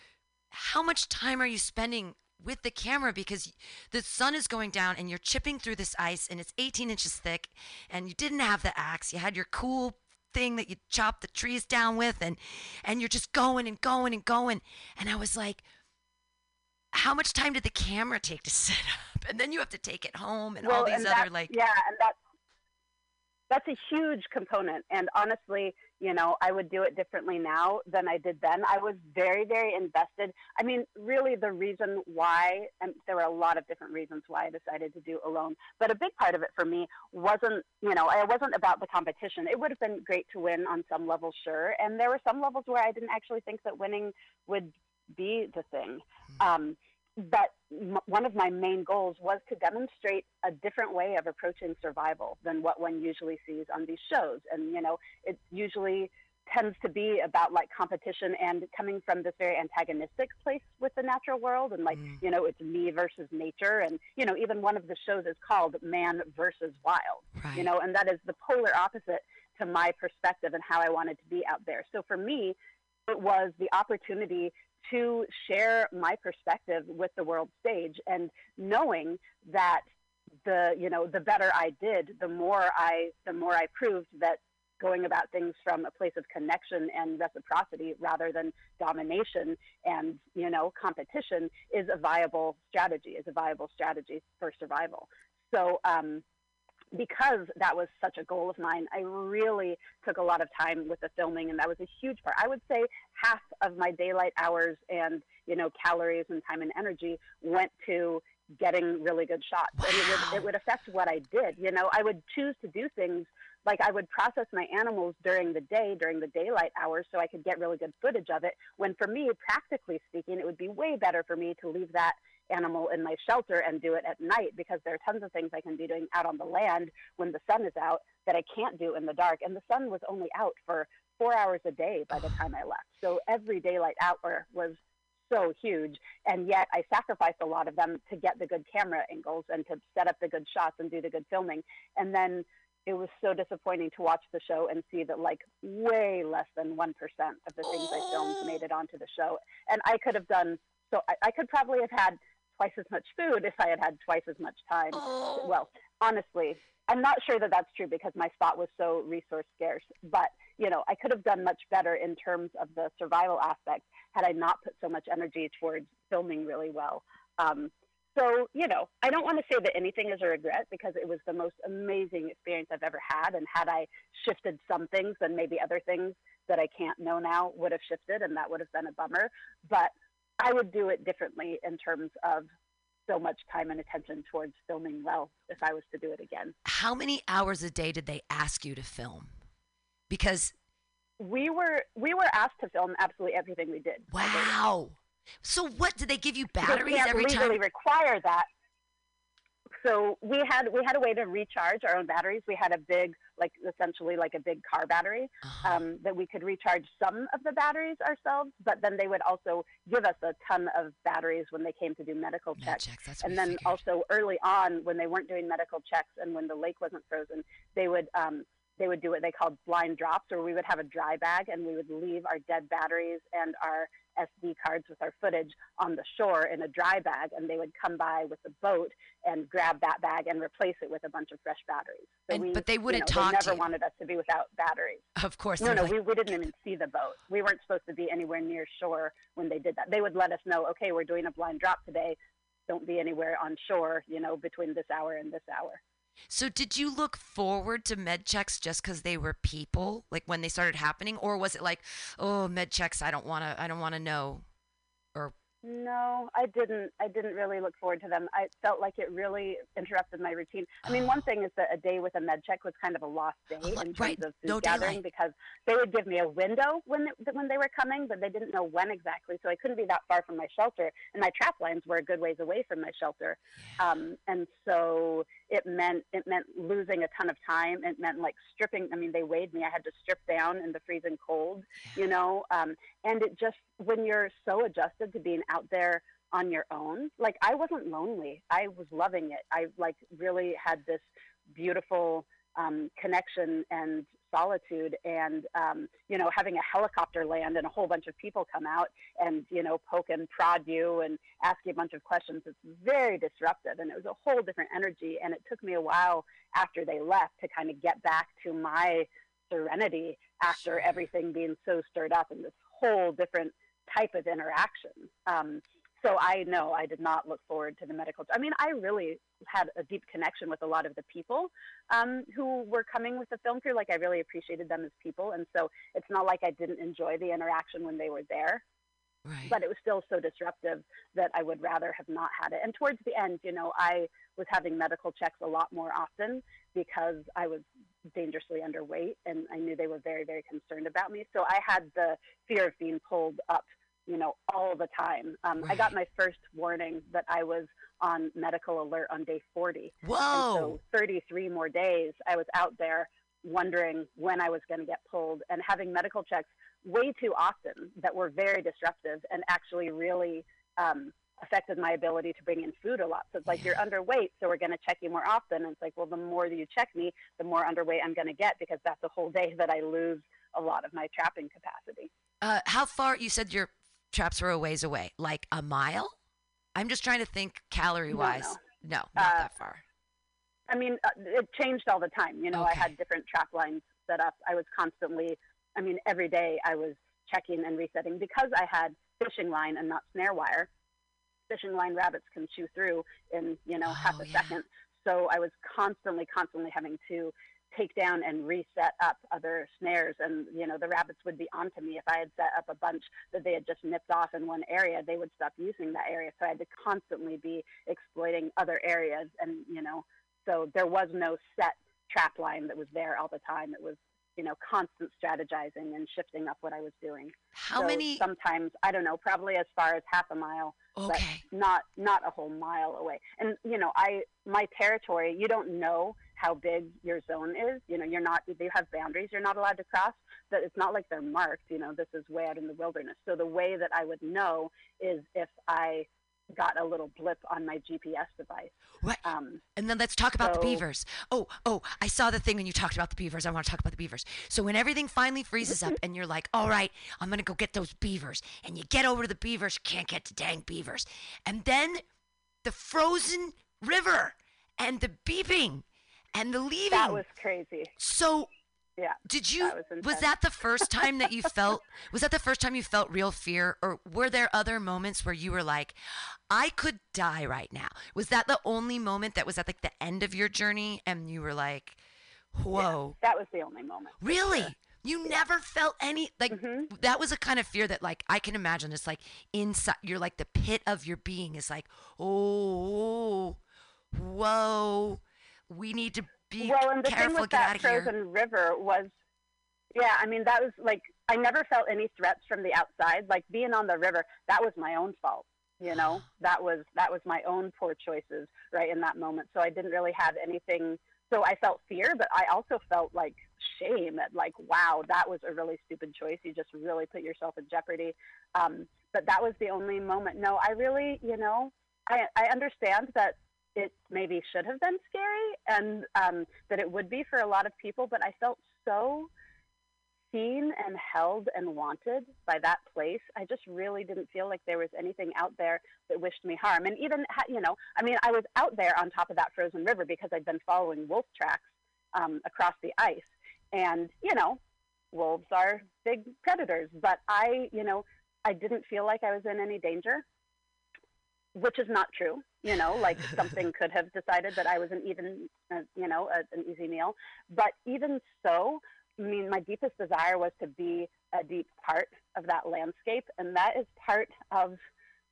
how much time are you spending with the camera, because the sun is going down and you're chipping through this ice and it's eighteen inches thick and you didn't have the axe. You had your cool thing that you chop the trees down with, and and you're just going and going and going. And I was like, how much time did the camera take to set up? And then you have to take it home and well, all these and other that, like yeah and that's that's a huge component. And honestly, you know, I would do it differently now than I did then. I was very, very invested. I mean, really the reason why, and there were a lot of different reasons why I decided to do Alone, but a big part of it for me wasn't, you know, I wasn't about the competition. It would have been great to win on some level, sure. And there were some levels where I didn't actually think that winning would be the thing. Um, But m- one of my main goals was to demonstrate a different way of approaching survival than what one usually sees on these shows. And, you know, it usually tends to be about like competition and coming from this very antagonistic place with the natural world. And like, mm. you know, it's me versus nature. And, you know, even one of the shows is called Man versus Wild, right. you know, and that is the polar opposite to my perspective and how I wanted to be out there. So for me, it was the opportunity to share my perspective with the world stage, and knowing that the, you know, the better I did, the more I, the more I proved that going about things from a place of connection and reciprocity rather than domination and, you know, competition is a viable strategy, is a viable strategy for survival. So, um, because that was such a goal of mine, I really took a lot of time with the filming, and that was a huge part. I would say half of my daylight hours and, you know, calories and time and energy went to getting really good shots. Wow. And it would, it would affect what I did. You know, I would choose to do things like I would process my animals during the day, during the daylight hours, so I could get really good footage of it, when for me, practically speaking, it would be way better for me to leave that animal in my shelter and do it at night, because there are tons of things I can be doing out on the land when the sun is out that I can't do in the dark. And the sun was only out for four hours a day by the time I left. So every daylight hour was so huge. And yet I sacrificed a lot of them to get the good camera angles and to set up the good shots and do the good filming. And then it was so disappointing to watch the show and see that like way less than one percent of the things I filmed made it onto the show. And I could have done, so I, I could probably have had twice as much food if I had had twice as much time. Oh. Well, honestly, I'm not sure that that's true because my spot was so resource scarce, but you know, I could have done much better in terms of the survival aspect had I not put so much energy towards filming really well. Um, so, you know, I don't want to say that anything is a regret because it was the most amazing experience I've ever had. And had I shifted some things, then maybe other things that I can't know now would have shifted, and that would have been a bummer. But I would do it differently in terms of so much time and attention towards filming well if I was to do it again. How many hours a day did they ask you to film? Because we were we were asked to film absolutely everything we did. Wow. So what did they give you batteries every time? They legally require that. So we had we had a way to recharge our own batteries. We had a big, like essentially like a big car battery, uh-huh. um, that we could recharge some of the batteries ourselves. But then they would also give us a ton of batteries when they came to do medical Med checks. checks that's and then figured. Also early on when they weren't doing medical checks and when the lake wasn't frozen, they would um, they would do what they called blind drops, or we would have a dry bag and we would leave our dead batteries and our S D cards with our footage on the shore in a dry bag, and they would come by with a boat and grab that bag and replace it with a bunch of fresh batteries. So and, we, but they wouldn't you know, talk. They never to you. wanted us to be without batteries. Of course. No, no, like, we, we didn't even see the boat. We weren't supposed to be anywhere near shore when they did that. They would let us know, okay, we're doing a blind drop today. don't be anywhere on shore, you know, between this hour and this hour. So did you look forward to med checks just because they were people, like when they started happening? Or was it like, oh, med checks, I don't want to, I don't want to know? Or No, I didn't. I didn't really look forward to them. I felt like it really interrupted my routine. I mean, oh. one thing is that a day with a med check was kind of a lost day oh, in terms right. of food no gathering daylight. Because they would give me a window when they, when they were coming, but they didn't know when exactly, so I couldn't be that far from my shelter, and my trap lines were a good ways away from my shelter. Yeah. Um, and so it meant it meant losing a ton of time. It meant like stripping. I mean, they weighed me. I had to strip down in the freezing cold, yeah. you know, um, and it just, when you're so adjusted to being out there on your own, like I wasn't lonely. I was loving it. I like really had this beautiful um, connection and solitude, and um, you know, having a helicopter land and a whole bunch of people come out and, you know, poke and prod you and ask you a bunch of questions. It's very disruptive, and it was a whole different energy. And it took me a while after they left to kind of get back to my serenity after everything being so stirred up in this whole different type of interaction. Um, so I know I did not look forward to the medical. I mean, I really had a deep connection with a lot of the people um, who were coming with the film crew. Like, I really appreciated them as people. And so it's not like I didn't enjoy the interaction when they were there. Right. But it was still so disruptive that I would rather have not had it. And towards the end, you know, I was having medical checks a lot more often because I was dangerously underweight, and I knew they were very, very concerned about me. So I had the fear of being pulled up, you know, all the time. Um, right. I got my first warning that I was on medical alert on day forty. Whoa! And so thirty-three more days I was out there wondering when I was going to get pulled, and having medical checks way too often that were very disruptive and actually really um, affected my ability to bring in food a lot. So it's like, yeah. you're underweight, so we're going to check you more often. And it's like, well, the more that you check me, the more underweight I'm going to get, because that's a whole day that I lose a lot of my trapping capacity. Uh, how far, you said your traps were a ways away, like a mile? I'm just trying to think calorie-wise. No, no. no not uh, that far. I mean, it changed all the time. You know, okay. I had different trap lines set up. I was constantly, I mean, every day I was checking and resetting, because I had fishing line and not snare wire. Fishing line rabbits can chew through in, you know, oh, half a yeah. second. So I was constantly, constantly having to take down and reset up other snares. And, you know, the rabbits would be onto me. If I had set up a bunch that they had just nipped off in one area, they would stop using that area. So I had to constantly be exploiting other areas. And, you know, so there was no set trap line that was there all the time. It was, you know, constant strategizing and shifting up what I was doing. How so many? Sometimes, I don't know, probably as far as half a mile, okay. but not, not a whole mile away. And, you know, I, my territory, you don't know how big your zone is. You know, you're not, you have boundaries you're not allowed to cross, but it's not like they're marked, you know, this is way out in the wilderness. So the way that I would know is if I got a little blip on my G P S device. Right. Um, and then let's talk about so, the beavers. Oh, oh, I saw the thing when you talked about the beavers. I want to talk about the beavers. So when everything finally freezes up and you're like, all right, I'm going to go get those beavers. And you get over to the beavers, you can't get to dang beavers. And then the frozen river and the beeping and the leaving. That was crazy. So yeah, did you, that was, was that the first time that you felt, was that the first time you felt real fear, or were there other moments where you were like, I could die right now? Was that the only moment that was at like the end of your journey and you were like, whoa? Yeah, that was the only moment. Really? Sure. You yeah. never felt any, like, mm-hmm. that was a kind of fear that, like, I can imagine it's like inside, you're like the pit of your being is like, oh, whoa, we need to be well, and the careful, thing with that frozen here. river was, yeah, I mean, that was like, I never felt any threats from the outside. Like, being on the river, that was my own fault, you know? That was that was my own poor choices right in that moment. So I didn't really have anything. So I felt fear, but I also felt like shame at like, wow, that was a really stupid choice. You just really put yourself in jeopardy. Um, but that was the only moment. No, I really, you know, I, I understand that it maybe should have been scary, and um, that it would be for a lot of people, but I felt so seen and held and wanted by that place. I just really didn't feel like there was anything out there that wished me harm. And even, you know, I mean, I was out there on top of that frozen river because I'd been following wolf tracks um, across the ice. And, you know, wolves are big predators, but I, you know, I didn't feel like I was in any danger, which is not true. You know, like something could have decided that I was an even, uh, you know, a, an easy meal. But even so, I mean, my deepest desire was to be a deep part of that landscape. And that is part of,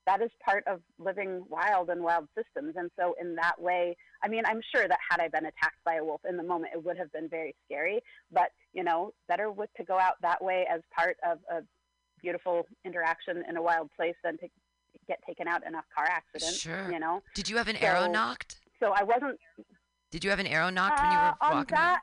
that is part of living wild and wild systems. And so in that way, I mean, I'm sure that had I been attacked by a wolf in the moment, it would have been very scary. But, you know, better would to go out that way as part of a beautiful interaction in a wild place than to get taken out in a car accident. Sure. You know? Did you have an so, arrow knocked? So I wasn't. Did you have an arrow knocked uh, when you were walking on that?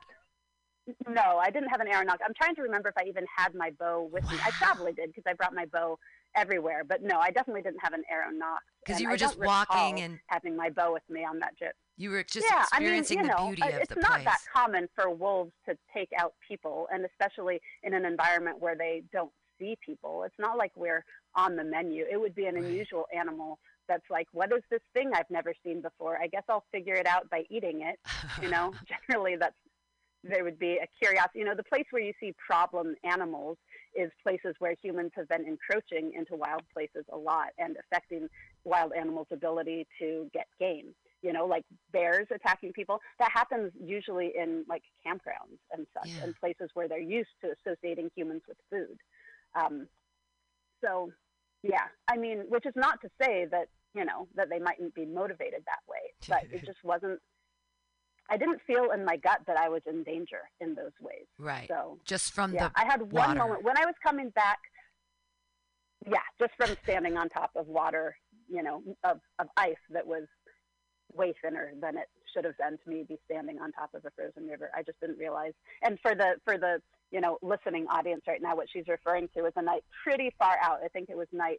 Around? No, I didn't have an arrow knocked. I'm trying to remember if I even had my bow with wow. me. I probably did because I brought my bow everywhere. But no, I definitely didn't have an arrow knocked. Because you were I just walking and having my bow with me on that trip. You were just yeah, experiencing I mean, you the know, beauty uh, of the place. It's not that common for wolves to take out people, and especially in an environment where they don't see people. It's not like we're on the menu. It would be an unusual animal that's like, what is this thing I've never seen before? I guess I'll figure it out by eating it. You know, generally that's, there would be a curiosity. You know, the place where you see problem animals is places where humans have been encroaching into wild places a lot and affecting wild animals' ability to get game. You know, like bears attacking people. That happens usually in like campgrounds and such, yeah. and places where they're used to associating humans with food. Um, so, yeah, I mean, which is not to say that, you know, that they mightn't be motivated that way, but it just wasn't, I didn't feel in my gut that I was in danger in those ways. Right. So just from yeah, the I had one water. moment when I was coming back. Yeah. Just from standing on top of water, you know, of, of ice that was way thinner than it should have been to me be standing on top of a frozen river. I just didn't realize. And for the, for the, you know, listening audience right now, what she's referring to is a night pretty far out. I think it was night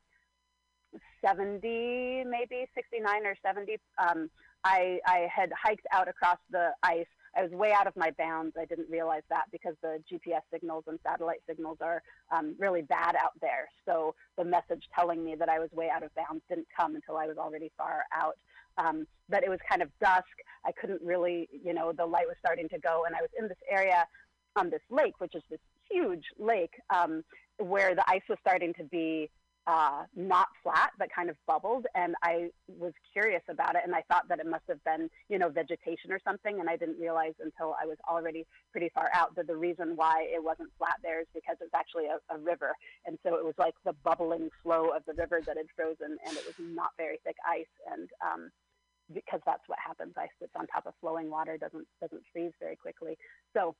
seventy, maybe sixty-nine or seventy. Um, I, I had hiked out across the ice. I was way out of my bounds. I didn't realize that because the G P S signals and satellite signals are um, really bad out there. So the message telling me that I was way out of bounds didn't come until I was already far out. Um, but it was kind of dusk. I couldn't really, you know, the light was starting to go, and I was in this area on this lake, which is this huge lake, um, where the ice was starting to be uh, not flat, but kind of bubbled. And I was curious about it. And I thought that it must have been, you know, vegetation or something. And I didn't realize until I was already pretty far out that the reason why it wasn't flat there is because it was actually a, a river. And so it was like the bubbling flow of the river that had frozen, and it was not very thick ice. And, um, because that's what happens. Ice that's on top of flowing water doesn't, doesn't freeze very quickly. So,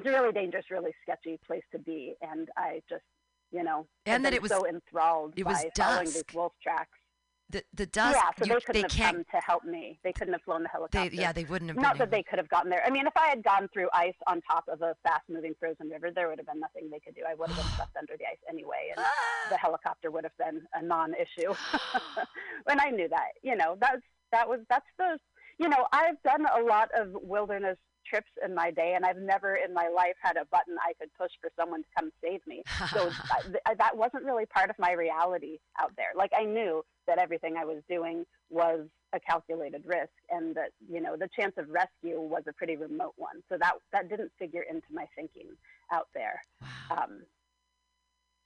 it's a really dangerous, really sketchy place to be, and I just, you know, and that it was so enthralled it by was following dusk. These wolf tracks. The the dusk. Yeah, so you, they couldn't they have can't... come to help me. They couldn't have flown the helicopter. They, yeah, they wouldn't have. Not been that able. They could have gotten there. I mean, if I had gone through ice on top of a fast-moving frozen river, there would have been nothing they could do. I would have been stuffed under the ice anyway, and the helicopter would have been a non-issue. And I knew that. You know, that's that was that's the. You know, I've done a lot of wilderness trips in my day, and I've never in my life had a button I could push for someone to come save me. So th- that wasn't really part of my reality out there. Like, I knew that everything I was doing was a calculated risk, and that, you know, the chance of rescue was a pretty remote one. So that that didn't figure into my thinking out there. Wow. Um,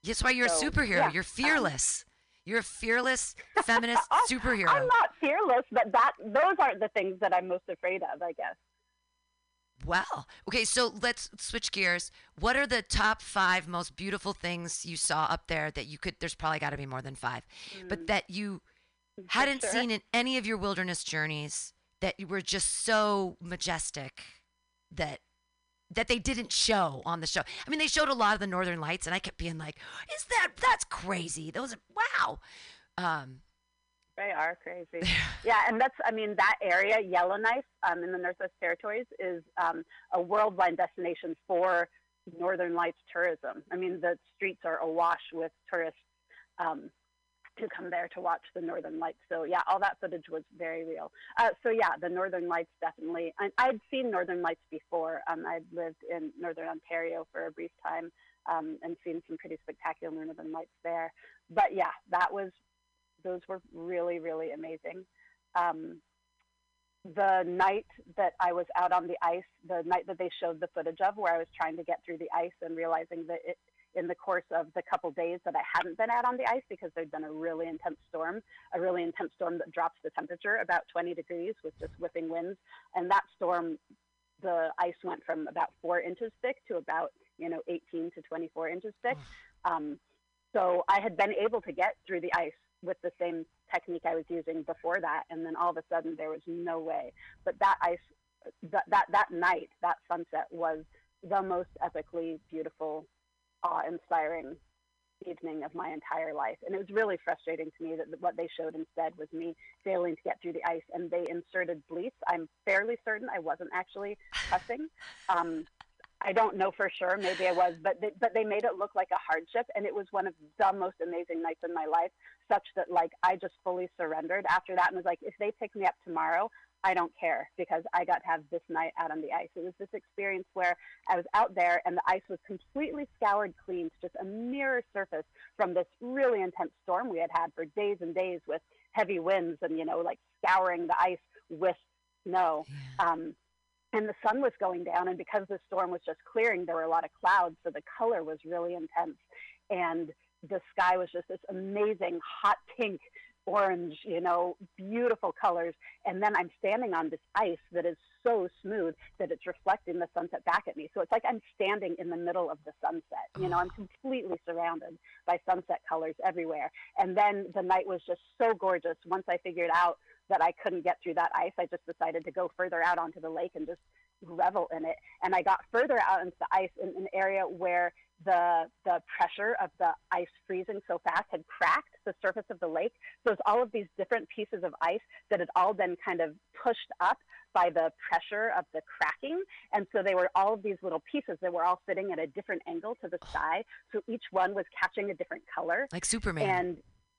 That's why you're so, a superhero. Yeah. You're fearless. Um, You're a fearless feminist superhero. I'm not fearless, but that those aren't the things that I'm most afraid of, I guess. Well, okay, so let's switch gears. What are the top five most beautiful things you saw up there that you could, there's probably got to be more than five, mm. but that you hadn't sure. seen in any of your wilderness journeys that were just so majestic that that they didn't show on the show? I mean, they showed a lot of the Northern Lights, and I kept being like, is that, that's crazy. Those are, wow. Um They are crazy. Yeah, and that's, I mean, that area, Yellowknife, um, in the Northwest Territories, is um, a worldwide destination for Northern Lights tourism. I mean, the streets are awash with tourists um, who come there to watch the Northern Lights. So, yeah, all that footage was very real. Uh, so, yeah, the Northern Lights definitely. And I'd seen Northern Lights before. Um, I'd lived in Northern Ontario for a brief time um, and seen some pretty spectacular Northern Lights there. But, yeah, that was... Those were really, really amazing. Um, the night that I was out on the ice, the night that they showed the footage of where I was trying to get through the ice and realizing that it, in the course of the couple days that I hadn't been out on the ice, because there'd been a really intense storm, a really intense storm that drops the temperature about twenty degrees with just whipping winds. And that storm, the ice went from about four inches thick to about, you know, eighteen to twenty-four inches thick. Um, so I had been able to get through the ice with the same technique I was using before that. And then all of a sudden there was no way. But that ice, that, that, that night, that sunset was the most epically beautiful, awe-inspiring evening of my entire life. And it was really frustrating to me that what they showed instead was me failing to get through the ice. And they inserted bleats. I'm fairly certain I wasn't actually cussing. Um, I don't know for sure. Maybe I was, but they, but they made it look like a hardship, and it was one of the most amazing nights in my life, such that like I just fully surrendered after that and was like, if they pick me up tomorrow, I don't care, because I got to have this night out on the ice. It was this experience where I was out there and the ice was completely scoured clean to just a mirror surface from this really intense storm we had had for days and days with heavy winds and, you know, like scouring the ice with snow. Yeah. Um, and the sun was going down, and because the storm was just clearing, there were a lot of clouds, so the color was really intense. And the sky was just this amazing hot pink, orange, you know, beautiful colors. And then I'm standing on this ice that is so smooth that it's reflecting the sunset back at me. So it's like I'm standing in the middle of the sunset. You know, I'm completely surrounded by sunset colors everywhere. And then the night was just so gorgeous. Once I figured out that I couldn't get through that ice, I just decided to go further out onto the lake and just revel in it. And I got further out into the ice in an area where the the pressure of the ice freezing so fast had cracked the surface of the lake. So there's all of these different pieces of ice that had all been kind of pushed up by the pressure of the cracking. And so they were all of these little pieces that were all sitting at a different angle to the sky. So each one was catching a different color. Like Superman. And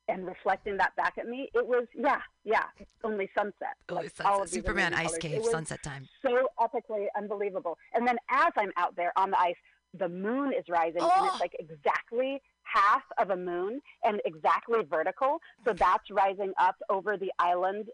and reflecting that back at me, it was, yeah, yeah, only sunset. Oh, like sunset. All of Superman ice colors. Cave, sunset time. So epically unbelievable. And then as I'm out there on the ice, the moon is rising, oh. and it's like exactly half of a moon and exactly vertical. So that's rising up over the island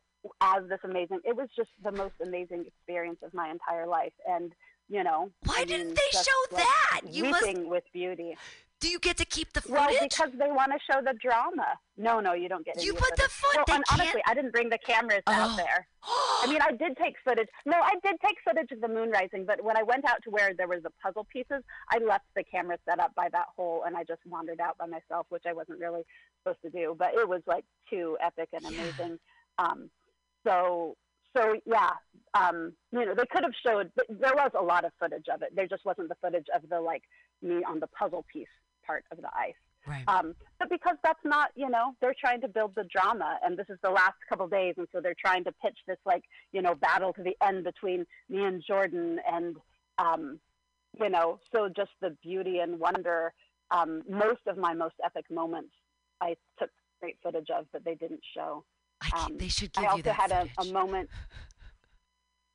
as this amazing, it was just the most amazing experience of my entire life. And, you know. Why I didn't mean, they show like that? You weeping must... with beauty. Do you get to keep the footage? Well, because they want to show the drama. No, no, you don't get it. You put footage. The footage. No, and honestly, I didn't bring the cameras oh. out there. I mean, I did take footage. No, I did take footage of the moon rising, but when I went out to where there was the puzzle pieces, I left the camera set up by that hole, and I just wandered out by myself, which I wasn't really supposed to do. But it was, like, too epic and amazing. Yeah. Um, so... So, yeah, um, you know, they could have showed, but there was a lot of footage of it. There just wasn't the footage of the, like, me on the puzzle piece part of the ice. Right. Um, but because that's not, you know, they're trying to build the drama, and this is the last couple days, and so they're trying to pitch this, like, you know, battle to the end between me and Jordan, and, um, you know, so just the beauty and wonder. Um, most of my most epic moments I took great footage of, but they didn't show. I keep, um, they should give I also you that had a, a moment.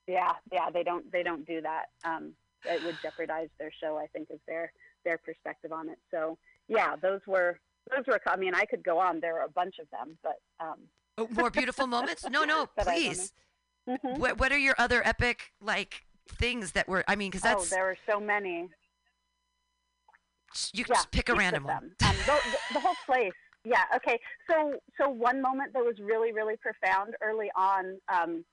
Yeah, yeah, they don't they don't do that. Um, it would jeopardize their show, I think, is their their perspective on it. So yeah, those were those were. I mean, I could go on. There were a bunch of them, but um, oh, more beautiful moments. No, no, please. Mm-hmm. What what are your other epic like things that were? I mean, because that's oh, there were so many. You can yeah, just pick a random one. Um, the, the, the whole place. Yeah. Okay. So, so one moment that was really, really profound early on. Um,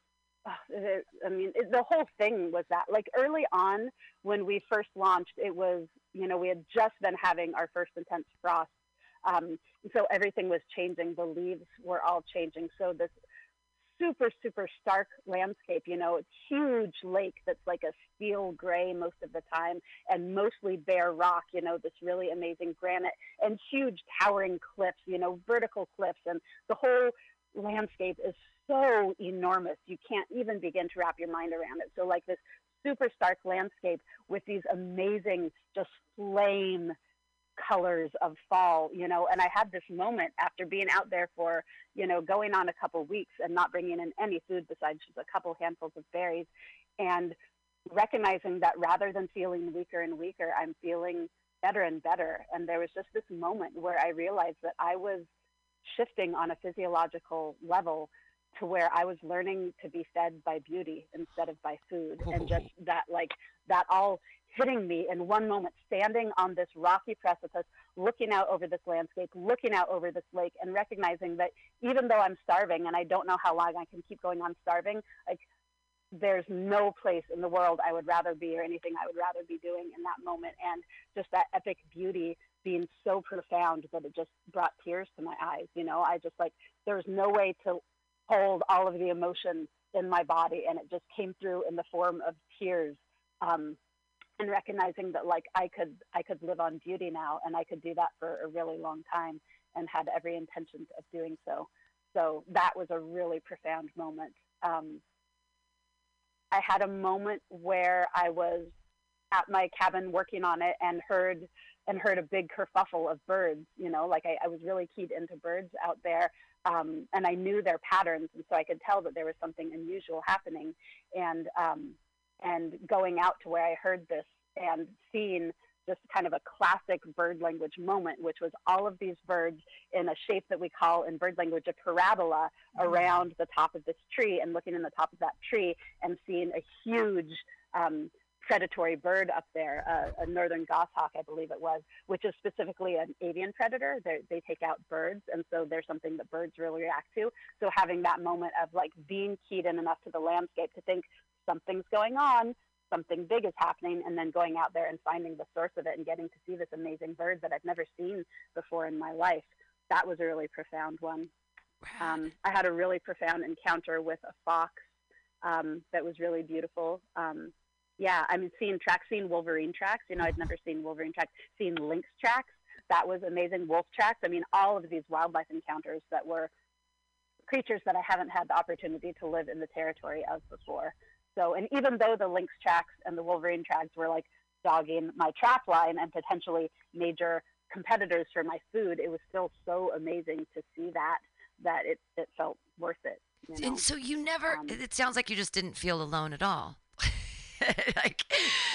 it, I mean, it, the whole thing was that, like, early on when we first launched, it was, you know, we had just been having our first intense frost, um, so everything was changing. The leaves were all changing. So this super, super stark landscape. You know, it's huge lake that's like a steel gray most of the time, and mostly bare rock. You know, this really amazing granite and huge towering cliffs. You know, vertical cliffs, and the whole landscape is so enormous you can't even begin to wrap your mind around it. So, like this super stark landscape with these amazing, just flame colors of fall, you know, and I had this moment after being out there for, you know, going on a couple weeks and not bringing in any food besides just a couple handfuls of berries, and recognizing that rather than feeling weaker and weaker, I'm feeling better and better. And there was just this moment where I realized that I was shifting on a physiological level to where I was learning to be fed by beauty instead of by food. Ooh. And just that, like, that all hitting me in one moment, standing on this rocky precipice, looking out over this landscape, looking out over this lake, and recognizing that even though I'm starving and I don't know how long I can keep going on starving, like, there's no place in the world I would rather be or anything I would rather be doing in that moment. And just that epic beauty being so profound that it just brought tears to my eyes. You know, I just, like, there was no way to hold all of the emotion in my body, and it just came through in the form of tears. Um, and recognizing that, like, I could, I could live on beauty now, and I could do that for a really long time, and had every intention of doing so. So that was a really profound moment. Um, I had a moment where I was at my cabin working on it and heard and heard a big kerfuffle of birds, you know, like I, I was really keyed into birds out there, um, and I knew their patterns, and so I could tell that there was something unusual happening. And um, and going out to where I heard this and seeing just kind of a classic bird language moment, which was all of these birds in a shape that we call in bird language a parabola around the top of this tree, and looking in the top of that tree and seeing a huge um, predatory bird up there, uh, a northern goshawk, I believe it was, which is specifically an avian predator. They're, they take out birds, and so they're something that birds really react to. So having that moment of, like, being keyed in enough to the landscape to think something's going on, something big is happening, and then going out there and finding the source of it and getting to see this amazing bird that I've never seen before in my life. That was a really profound one. Um, I had a really profound encounter with a fox um, that was really beautiful. Um, yeah, I mean, seeing tracks, seeing wolverine tracks, you know, I'd never seen wolverine tracks, seeing lynx tracks, that was amazing, wolf tracks. I mean, all of these wildlife encounters that were creatures that I haven't had the opportunity to live in the territory of before. So, and even though the lynx tracks and the wolverine tracks were, like, dogging my trap line and potentially major competitors for my food, it was still so amazing to see that, that it, it felt worth it. You know? And so you never, um, it sounds like you just didn't feel alone at all. Like,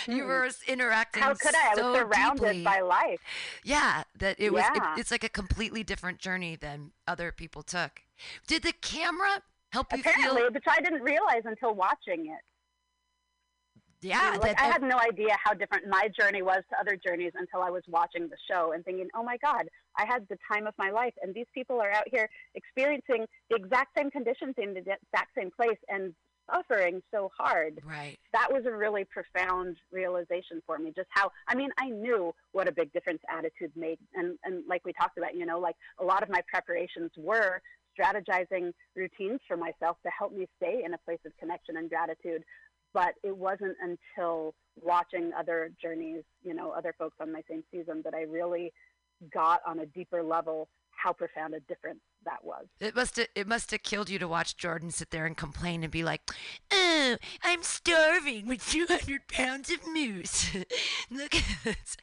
you were interacting. How could I? I was surrounded deeply by life. Yeah, that it was, yeah. it, it's like a completely different journey than other people took. Did the camera help you apparently feel... which I didn't realize until watching it. Yeah, you know, like, that, that... I had no idea how different my journey was to other journeys until I was watching the show and thinking, oh my God, I had the time of my life, and these people are out here experiencing the exact same conditions in the exact same place and suffering so hard. Right. That was a really profound realization for me, just how, I mean, I knew what a big difference attitude made, and, and like we talked about, you know, like, a lot of my preparations were strategizing routines for myself to help me stay in a place of connection and gratitude. But it wasn't until watching other journeys, you know, other folks on my same season, that I really got on a deeper level how profound a difference that was. It must have, it must have killed you to watch Jordan sit there and complain and be like, oh, I'm starving with two hundred pounds of moose. Look at this.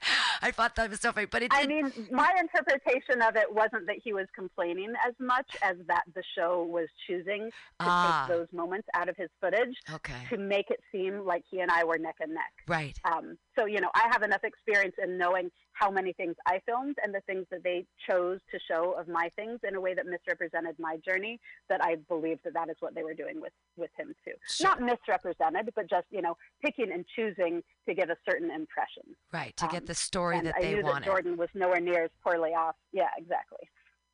I thought that was so funny, but it didn't. I mean, my interpretation of it wasn't that he was complaining as much as that the show was choosing to ah. take those moments out of his footage okay. to make it seem like he and I were neck and neck. Right. Um, so, you know, I have enough experience in knowing how many things I filmed and the things that they chose to show of my things in a way that misrepresented my journey, that I believe that that is what they were doing with, with him too. Sure. Not misrepresented, but just, you know, picking and choosing to give a certain impression. Right, to um, get the story that I they wanted. I knew that Jordan was nowhere near as poorly off. Yeah, exactly.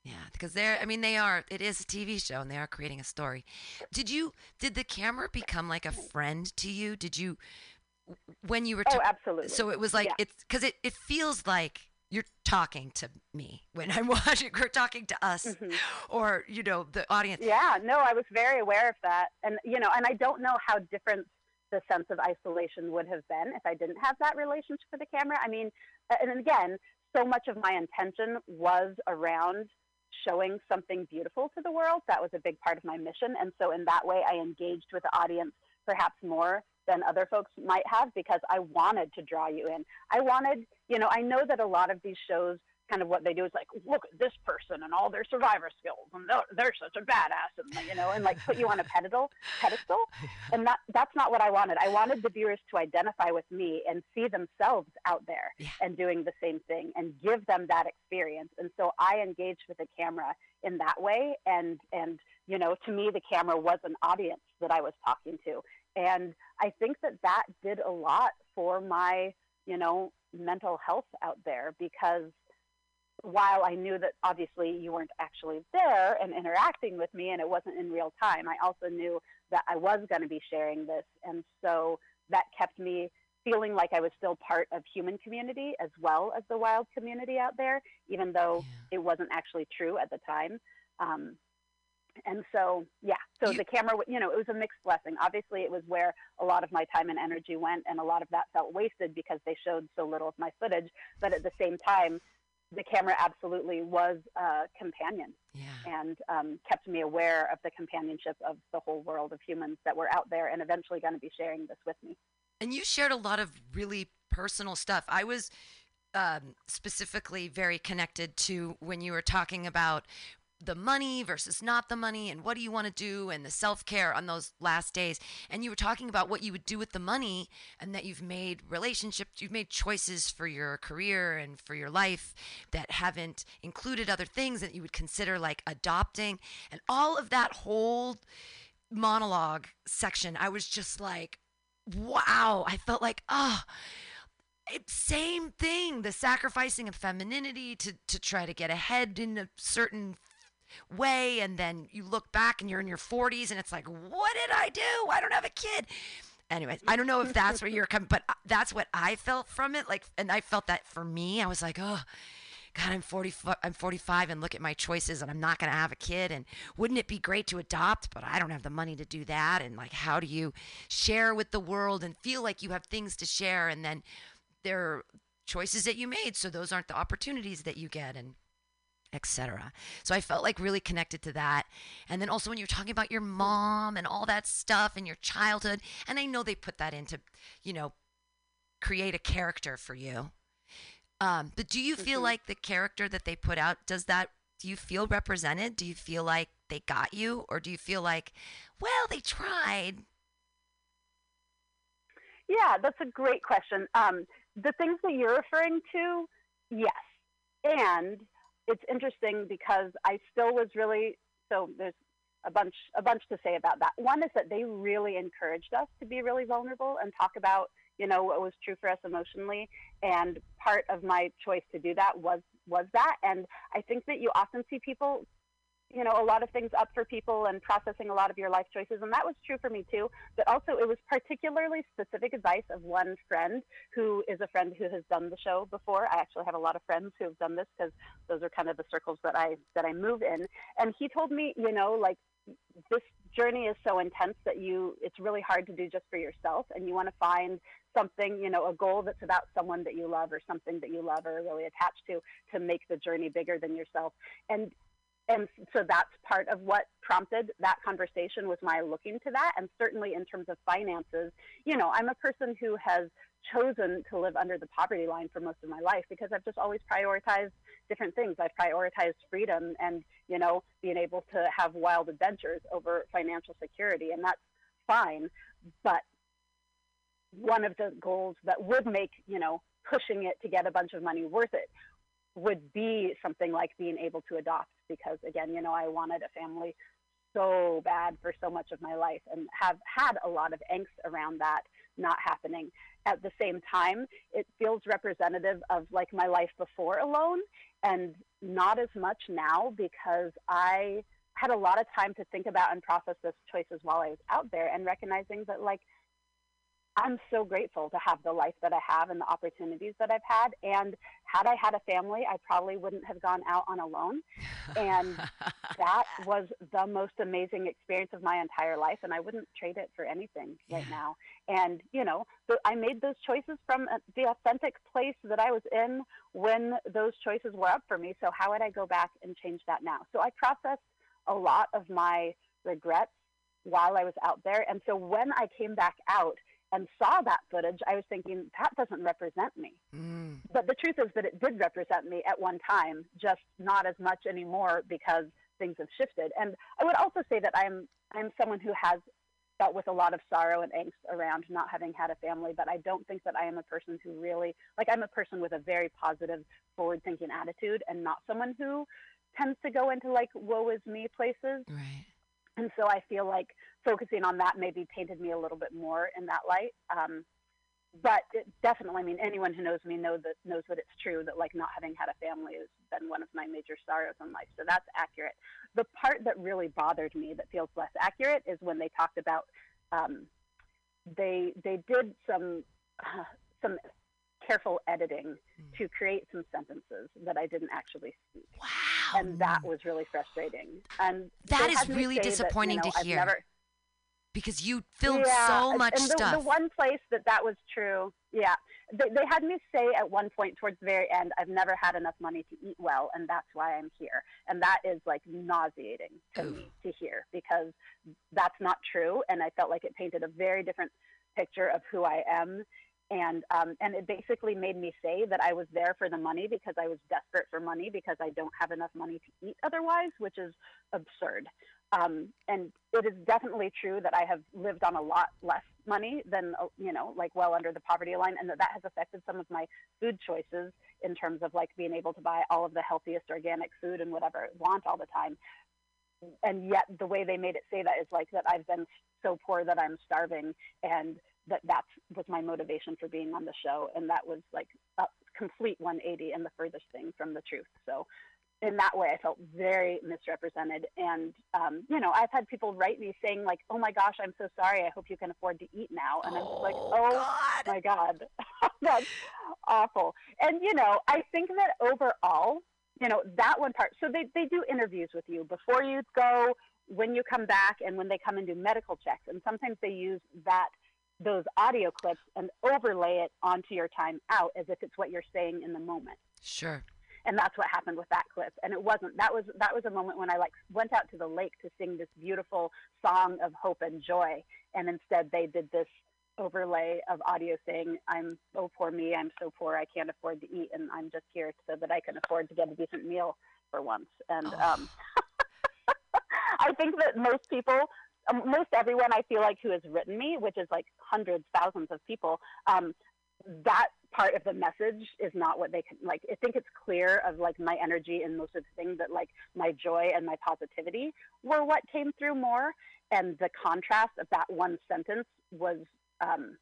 Yeah, because they're, I mean, they are, it is a T V show and they are creating a story. Did you, did the camera become like a friend to you? Did you, when you were t- oh, absolutely. So it was like, yeah. it's, because it, it feels like you're talking to me when I'm watching, or talking to us, mm-hmm. or, you know, the audience. Yeah, no, I was very aware of that. And, you know, and I don't know how different the sense of isolation would have been if I didn't have that relationship with the camera. I mean, and again, so much of my intention was around showing something beautiful to the world. That was a big part of my mission. And so in that way, I engaged with the audience perhaps more than other folks might have, because I wanted to draw you in. I wanted, you know, I know that a lot of these shows kind of what they do is like, look at this person and all their survivor skills, and they're, they're such a badass, and you know, and like put you on a pedestal, pedestal, and that that's not what I wanted. I wanted the viewers to identify with me and see themselves out there yeah. and doing the same thing, and give them that experience. And so I engaged with the camera in that way, and and you know, to me, the camera was an audience that I was talking to, and I think that that did a lot for my, you know, mental health out there, because while I knew that obviously you weren't actually there and interacting with me and it wasn't in real time, I also knew that I was going to be sharing this. And so that kept me feeling like I was still part of human community as well as the wild community out there, even though yeah. it wasn't actually true at the time. Um, and so, yeah, so you... the camera, you know, it was a mixed blessing. Obviously it was where a lot of my time and energy went, and a lot of that felt wasted because they showed so little of my footage. But at the same time, the camera absolutely was a companion yeah. and um, kept me aware of the companionship of the whole world of humans that were out there and eventually going to be sharing this with me. And you shared a lot of really personal stuff. I was um, specifically very connected to when you were talking about the money versus not the money, and what do you want to do, and the self-care on those last days. And you were talking about what you would do with the money, and that you've made relationships, you've made choices for your career and for your life that haven't included other things that you would consider, like adopting, and all of that whole monologue section. I was just like, wow, I felt like, oh, same thing, the sacrificing of femininity to, to try to get ahead in a certain way, and then you look back and you're in your forties and it's like, what did I do? I don't have a kid. Anyways, I don't know if that's where you're coming, but that's what I felt from it. Like, and I felt that for me, I was like, oh God, I'm forty, I'm forty-five, and look at my choices, and I'm not going to have a kid, and wouldn't it be great to adopt, but I don't have the money to do that. And like, how do you share with the world and feel like you have things to share? And then there are choices that you made, so those aren't the opportunities that you get, and et cetera. So I felt like really connected to that. And then also when you're talking about your mom and all that stuff and your childhood, and I know they put that into, you know, create a character for you. Um, but do you mm-hmm. feel like the character that they put out, does that, do you feel represented? Do you feel like they got you, or do you feel like, well, they tried? Yeah, that's a great question. Um, the things that you're referring to, yes. And it's interesting because I still was really, so there's a bunch, a bunch to say about that. One is that they really encouraged us to be really vulnerable and talk about, you know, what was true for us emotionally. And part of my choice to do that was, was that. And I think that you often see people, you know, a lot of things up for people and processing a lot of your life choices. And that was true for me too. But also it was particularly specific advice of one friend who is a friend who has done the show before. I actually have a lot of friends who have done this because those are kind of the circles that I, that I move in. And he told me, you know, like, this journey is so intense that you, it's really hard to do just for yourself. And you want to find something, you know, a goal that's about someone that you love or something that you love or are really attached to, to make the journey bigger than yourself. And, And so that's part of what prompted that conversation, was my looking to that. And certainly in terms of finances, you know, I'm a person who has chosen to live under the poverty line for most of my life because I've just always prioritized different things. I've prioritized freedom and, you know, being able to have wild adventures over financial security. And that's fine. But one of the goals that would make, you know, pushing it to get a bunch of money worth it would be something like being able to adopt, because again, you know, I wanted a family so bad for so much of my life and have had a lot of angst around that not happening. At the same time, it feels representative of like my life before Alone, and not as much now, because I had a lot of time to think about and process those choices while I was out there, and recognizing that like, I'm so grateful to have the life that I have and the opportunities that I've had. And had I had a family, I probably wouldn't have gone out on Alone. And that was the most amazing experience of my entire life. And I wouldn't trade it for anything yeah. right now. And, you know, I made those choices from the authentic place that I was in when those choices were up for me. So how would I go back and change that now? So I processed a lot of my regrets while I was out there. And so when I came back out, and saw that footage, I was thinking, that doesn't represent me. Mm. But the truth is that it did represent me at one time, just not as much anymore because things have shifted. And I would also say that I'm I'm someone who has dealt with a lot of sorrow and angst around not having had a family, but I don't think that I am a person who really, like, I'm a person with a very positive, forward-thinking attitude and not someone who tends to go into, like, woe is me places. Right. And so I feel like focusing on that maybe painted me a little bit more in that light. Um, but it definitely, I mean, anyone who knows me knows that, knows that it's true that, like, not having had a family has been one of my major sorrows in life. So that's accurate. The part that really bothered me that feels less accurate is when they talked about um, they they did some uh, some careful editing mm. to create some sentences that I didn't actually speak. Wow. And that was really frustrating. And that is really disappointing that, you know, to hear. I've never... Because you filmed yeah, so much and the, stuff. The one place that that was true, yeah. They, they had me say at one point towards the very end, I've never had enough money to eat well, and that's why I'm here. And that is, like, nauseating to Ooh. me to hear, because that's not true. And I felt like it painted a very different picture of who I am. And um, and it basically made me say that I was there for the money because I was desperate for money because I don't have enough money to eat otherwise, which is absurd. Um, and it is definitely true that I have lived on a lot less money than, you know, like well under the poverty line, and that that has affected some of my food choices in terms of, like, being able to buy all of the healthiest organic food and whatever I want all the time. And yet the way they made it say that is, like, that I've been so poor that I'm starving, and that that was my motivation for being on the show. And that was, like, a complete one eighty and the furthest thing from the truth. So in that way, I felt very misrepresented. And, um, you know, I've had people write me saying, like, oh my gosh, I'm so sorry. I hope you can afford to eat now. And I'm just like, oh God. my God, that's awful. And, you know, I think that overall, you know, that one part, so they, they do interviews with you before you go, when you come back, and when they come and do medical checks. And sometimes they use that, those audio clips, and overlay it onto your time out as if it's what you're saying in the moment. Sure. And that's what happened with that clip. And it wasn't, that was, that was a moment when I, like, went out to the lake to sing this beautiful song of hope and joy. And instead they did this overlay of audio saying, I'm oh poor me, I'm so poor, I can't afford to eat. And I'm just here so that I can afford to get a decent meal for once. And oh. um, I think that most people, most everyone I feel like who has written me, which is like hundreds, thousands of people, um, that part of the message is not what they can, like, I think it's clear of, like, my energy and most of the things that, like, my joy and my positivity were what came through more. And the contrast of that one sentence was, um,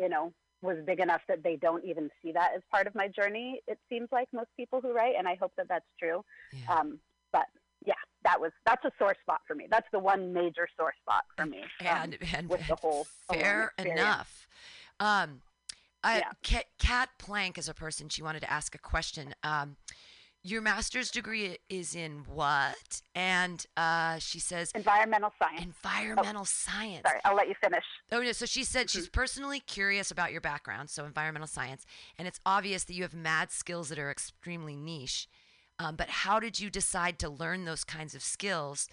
you know, was big enough that they don't even see that as part of my journey, it seems like, most people who write. And I hope that that's true. Yeah. Um, but yeah, that was, that's a sore spot for me. That's the one major sore spot for me. And, um, and with the whole fair enough. Um, I, yeah. Kat, Kat Plank is a person, she wanted to ask a question. Um, your master's degree is in what? And uh, she says environmental science. Environmental oh, science. Sorry, I'll let you finish. Oh no! So she said mm-hmm. she's personally curious about your background, so environmental science, and it's obvious that you have mad skills that are extremely niche. Um, but how did you decide to learn those kinds of skills?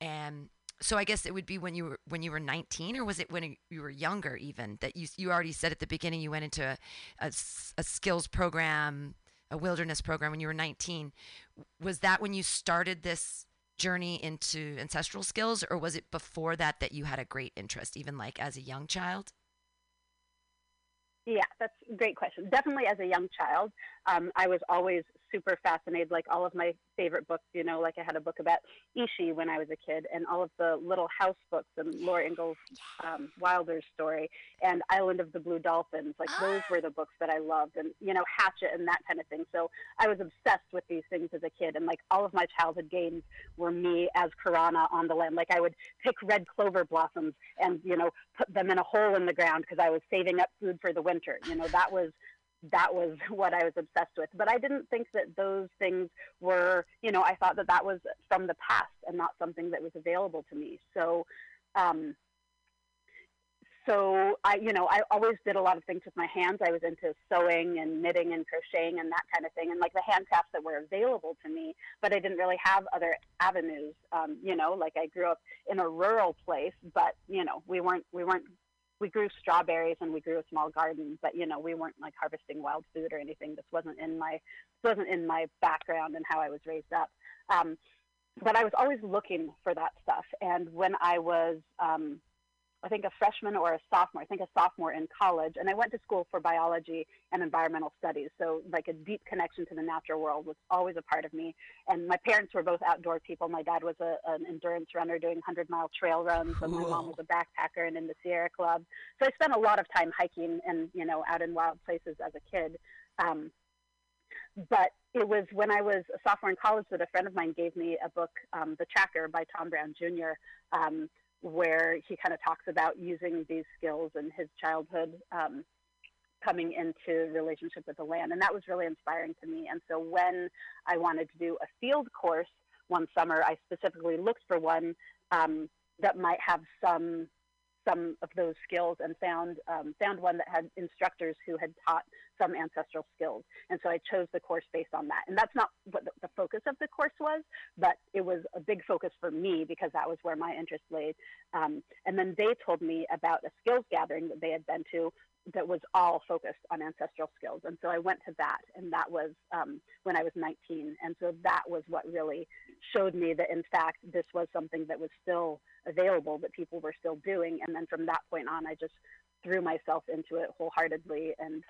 And so I guess it would be when you were when you were nineteen, or was it when you were younger even? That you you already said at the beginning you went into a, a, a skills program, a wilderness program when you were nineteen. Was that when you started this journey into ancestral skills, or was it before that that you had a great interest, even like as a young child? Yeah, that's a great question. Definitely as a young child, um, I was always super fascinated, like all of my favorite books, you know, like I had a book about Ishi when I was a kid, and all of the Little House books, and Laura Ingalls um, Wilder's story, and Island of the Blue Dolphins, like those were the books that I loved, and, you know, Hatchet and that kind of thing. So I was obsessed with these things as a kid, and like all of my childhood games were me as Karana on the land. Like I would pick red clover blossoms and, you know, put them in a hole in the ground because I was saving up food for the winter. You know, that was that was what I was obsessed with. But I didn't think that those things were, you know, I thought that that was from the past and not something that was available to me. So, um, so I, you know, I always did a lot of things with my hands. I was into sewing and knitting and crocheting and that kind of thing, and like the handcrafts that were available to me. But I didn't really have other avenues. Um, you know, like I grew up in a rural place, but you know, we weren't we weren't. we grew strawberries and we grew a small garden, but, you know, we weren't like harvesting wild food or anything. This wasn't in my, this wasn't in my background and how I was raised up. Um, but I was always looking for that stuff. And when I was, um, I think a freshman or a sophomore, I think a sophomore in college, and I went to school for biology and environmental studies. So like a deep connection to the natural world was always a part of me. And my parents were both outdoor people. My dad was a, an endurance runner doing hundred mile trail runs, and my mom was a backpacker and in the Sierra Club. So I spent a lot of time hiking and, you know, out in wild places as a kid. Um, But it was when I was a sophomore in college that a friend of mine gave me a book, um, The Tracker by Tom Brown Junior, um, where he kind of talks about using these skills and his childhood um, coming into relationship with the land. And that was really inspiring to me. And so when I wanted to do a field course one summer, I specifically looked for one um, that might have some some of those skills, and found um, found one that had instructors who had taught some ancestral skills. And so I chose the course based on that. And that's not what the, the focus of the course was, but it was a big focus for me because that was where my interest laid. Um, and then they told me about a skills gathering that they had been to that was all focused on ancestral skills. And so I went to that, and that was um, when I was nineteen. And so that was what really showed me that, in fact, this was something that was still available, that people were still doing. And then from that point on, I just threw myself into it wholeheartedly, and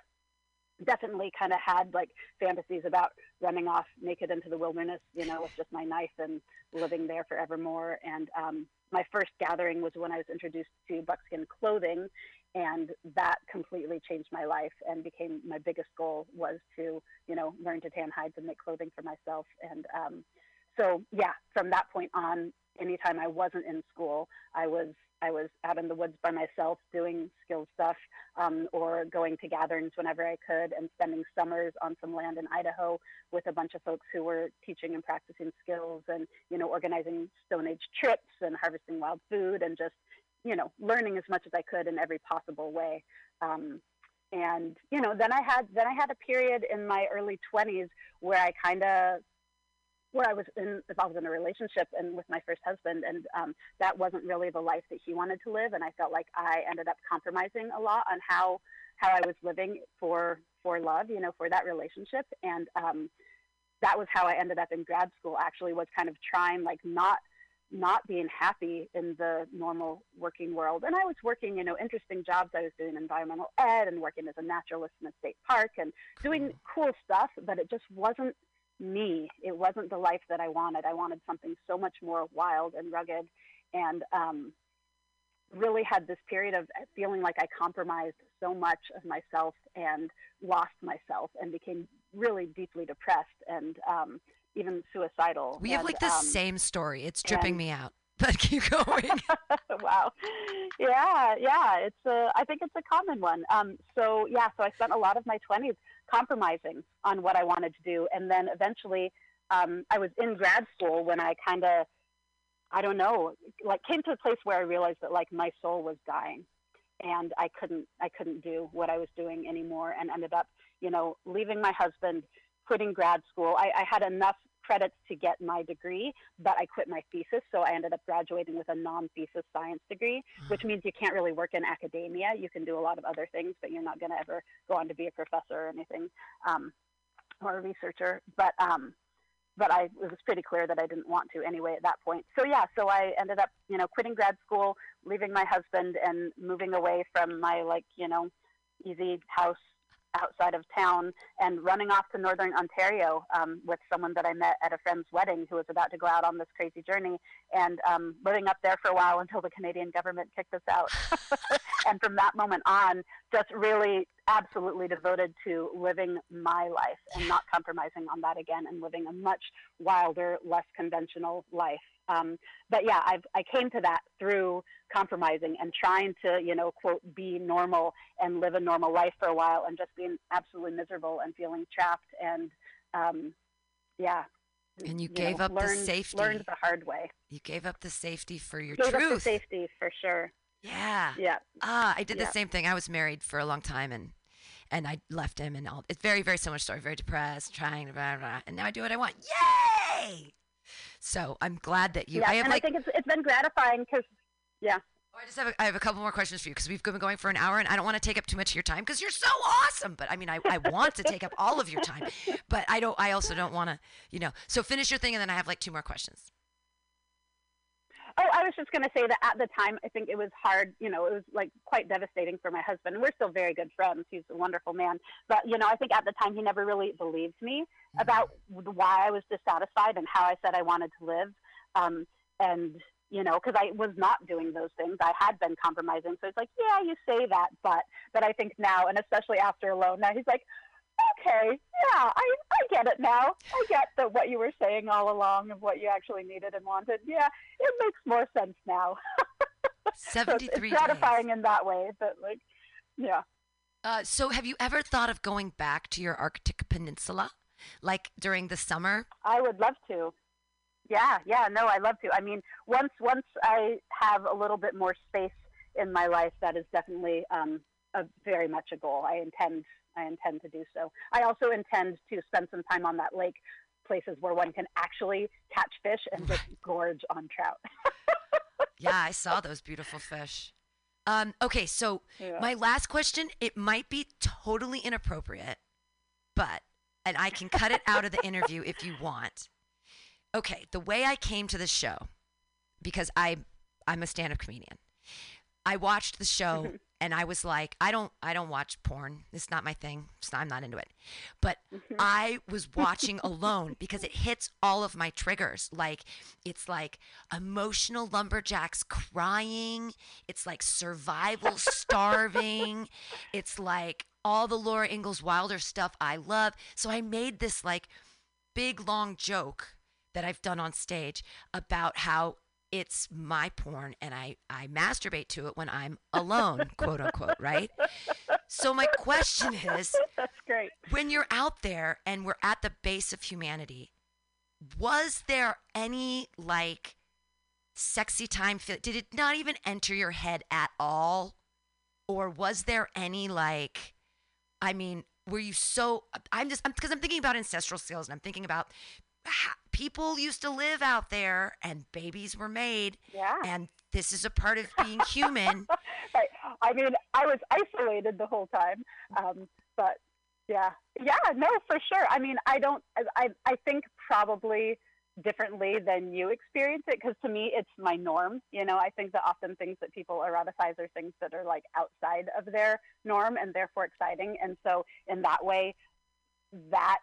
definitely kind of had like fantasies about running off naked into the wilderness, you know, with just my knife and living there forevermore. And um, my first gathering was when I was introduced to buckskin clothing, and that completely changed my life and became my biggest goal, was to, you know, learn to tan hides and make clothing for myself. And um, so, yeah, from that point on, anytime I wasn't in school, I was I was out in the woods by myself doing skilled stuff, um, or going to gatherings whenever I could, and spending summers on some land in Idaho with a bunch of folks who were teaching and practicing skills, and, you know, organizing Stone Age trips and harvesting wild food, and just, you know, learning as much as I could in every possible way. Um, and, you know, then I had then I had a period in my early twenties where I kind of where I was in, involved in a relationship and with my first husband, and um, that wasn't really the life that he wanted to live. And I felt like I ended up compromising a lot on how, how I was living for, for love, you know, for that relationship. And um, that was how I ended up in grad school, actually, was kind of trying, like, not, not being happy in the normal working world. And I was working, you know, interesting jobs. I was doing environmental ed and working as a naturalist in a state park and doing cool stuff, but it just wasn't me. It wasn't the life that I wanted. I wanted something so much more wild and rugged, and um, really had this period of feeling like I compromised so much of myself and lost myself and became really deeply depressed and um, even suicidal. We have and, like the um, same story. It's dripping and- me out. But keep going. Wow. Yeah, yeah. It's a, I think it's a common one. Um, so, yeah, so I spent a lot of my twenties compromising on what I wanted to do. And then eventually um, I was in grad school when I kind of, I don't know, like came to a place where I realized that, like, my soul was dying, and I couldn't, I couldn't do what I was doing anymore, and ended up, you know, leaving my husband, quitting grad school. I, I had enough credits to get my degree, but I quit my thesis, so I ended up graduating with a non-thesis science degree, which means you can't really work in academia. You can do a lot of other things, but you're not going to ever go on to be a professor or anything, um, or a researcher. But um, but I, it was pretty clear that I didn't want to anyway at that point. So yeah, so I ended up, you know, quitting grad school, leaving my husband, and moving away from my, like, you know, easy house outside of town, and running off to Northern Ontario um, with someone that I met at a friend's wedding who was about to go out on this crazy journey, and um, living up there for a while until the Canadian government kicked us out. And from that moment on, just really absolutely devoted to living my life and not compromising on that again, and living a much wilder, less conventional life. Um, but yeah, I've, I came to that through compromising and trying to, you know, quote, be normal and live a normal life for a while, and just being absolutely miserable and feeling trapped. And, um, yeah. And you, you gave know, up learned, the safety. Learned the hard way. You gave up the safety for your gave truth. Gave up the safety for sure. Yeah. Yeah. Ah, I did yeah. the same thing. I was married for a long time, and, and I left him, and all. It's very, very similar story. Very depressed, trying to, blah, blah, and now I do what I want. Yay! So I'm glad that you. Yeah, I have, and like, I think it's it's been gratifying because, yeah. Oh, I just have a, I have a couple more questions for you because we've been going for an hour and I don't want to take up too much of your time because you're so awesome. But I mean, I, I want to take up all of your time, but I don't. I also don't want to, you know. So finish your thing and then I have like two more questions. Oh, I was just going to say that at the time, I think it was hard, you know, it was like quite devastating for my husband. We're still very good friends. He's a wonderful man. But, you know, I think at the time he never really believed me about why I was dissatisfied and how I said I wanted to live. Um, and, you know, because I was not doing those things. I had been compromising. So it's like, yeah, you say that, but, but I think now, and especially after Alone, now he's like, okay, yeah, I, I get it now. I get the, what you were saying all along of what you actually needed and wanted. Yeah, it makes more sense now. seventy-three so it's gratifying days. In that way, but like, yeah. Uh, so have you ever thought of going back to your Arctic Peninsula, like during the summer? I would love to. Yeah, yeah, no, I love to. I mean, once once I have a little bit more space in my life, that is definitely um, a, very much a goal. I intend I intend to do so. I also intend to spend some time on that lake, places where one can actually catch fish and just gorge on trout. Yeah, I saw those beautiful fish. Um, okay, so yeah. My last question, it might be totally inappropriate, but, and I can cut it out of the interview if you want. Okay, the way I came to the show, because I, I'm a stand-up comedian, I watched the show and I was like, I don't, I don't watch porn. It's not my thing. It's not, I'm not into it. But I was watching Alone because it hits all of my triggers. Like, it's like emotional lumberjacks crying. It's like survival starving. It's like all the Laura Ingalls Wilder stuff I love. So I made this like big long joke that I've done on stage about how it's my porn and I, I masturbate to it when I'm alone, quote unquote, right? So my question is, that's great. When you're out there and we're at the base of humanity, was there any like sexy time? Feel- did it not even enter your head at all? Or was there any like, I mean, were you so, I'm just, because I'm, I'm thinking about ancestral skills and I'm thinking about how people used to live out there and babies were made. Yeah. And this is a part of being human. Right. I mean, I was isolated the whole time. Um, but yeah, yeah, no, for sure. I mean, I don't, I, I think probably differently than you experience it. Cause to me, it's my norm. You know, I think that often things that people eroticize are things that are like outside of their norm and therefore exciting. And so in that way, that,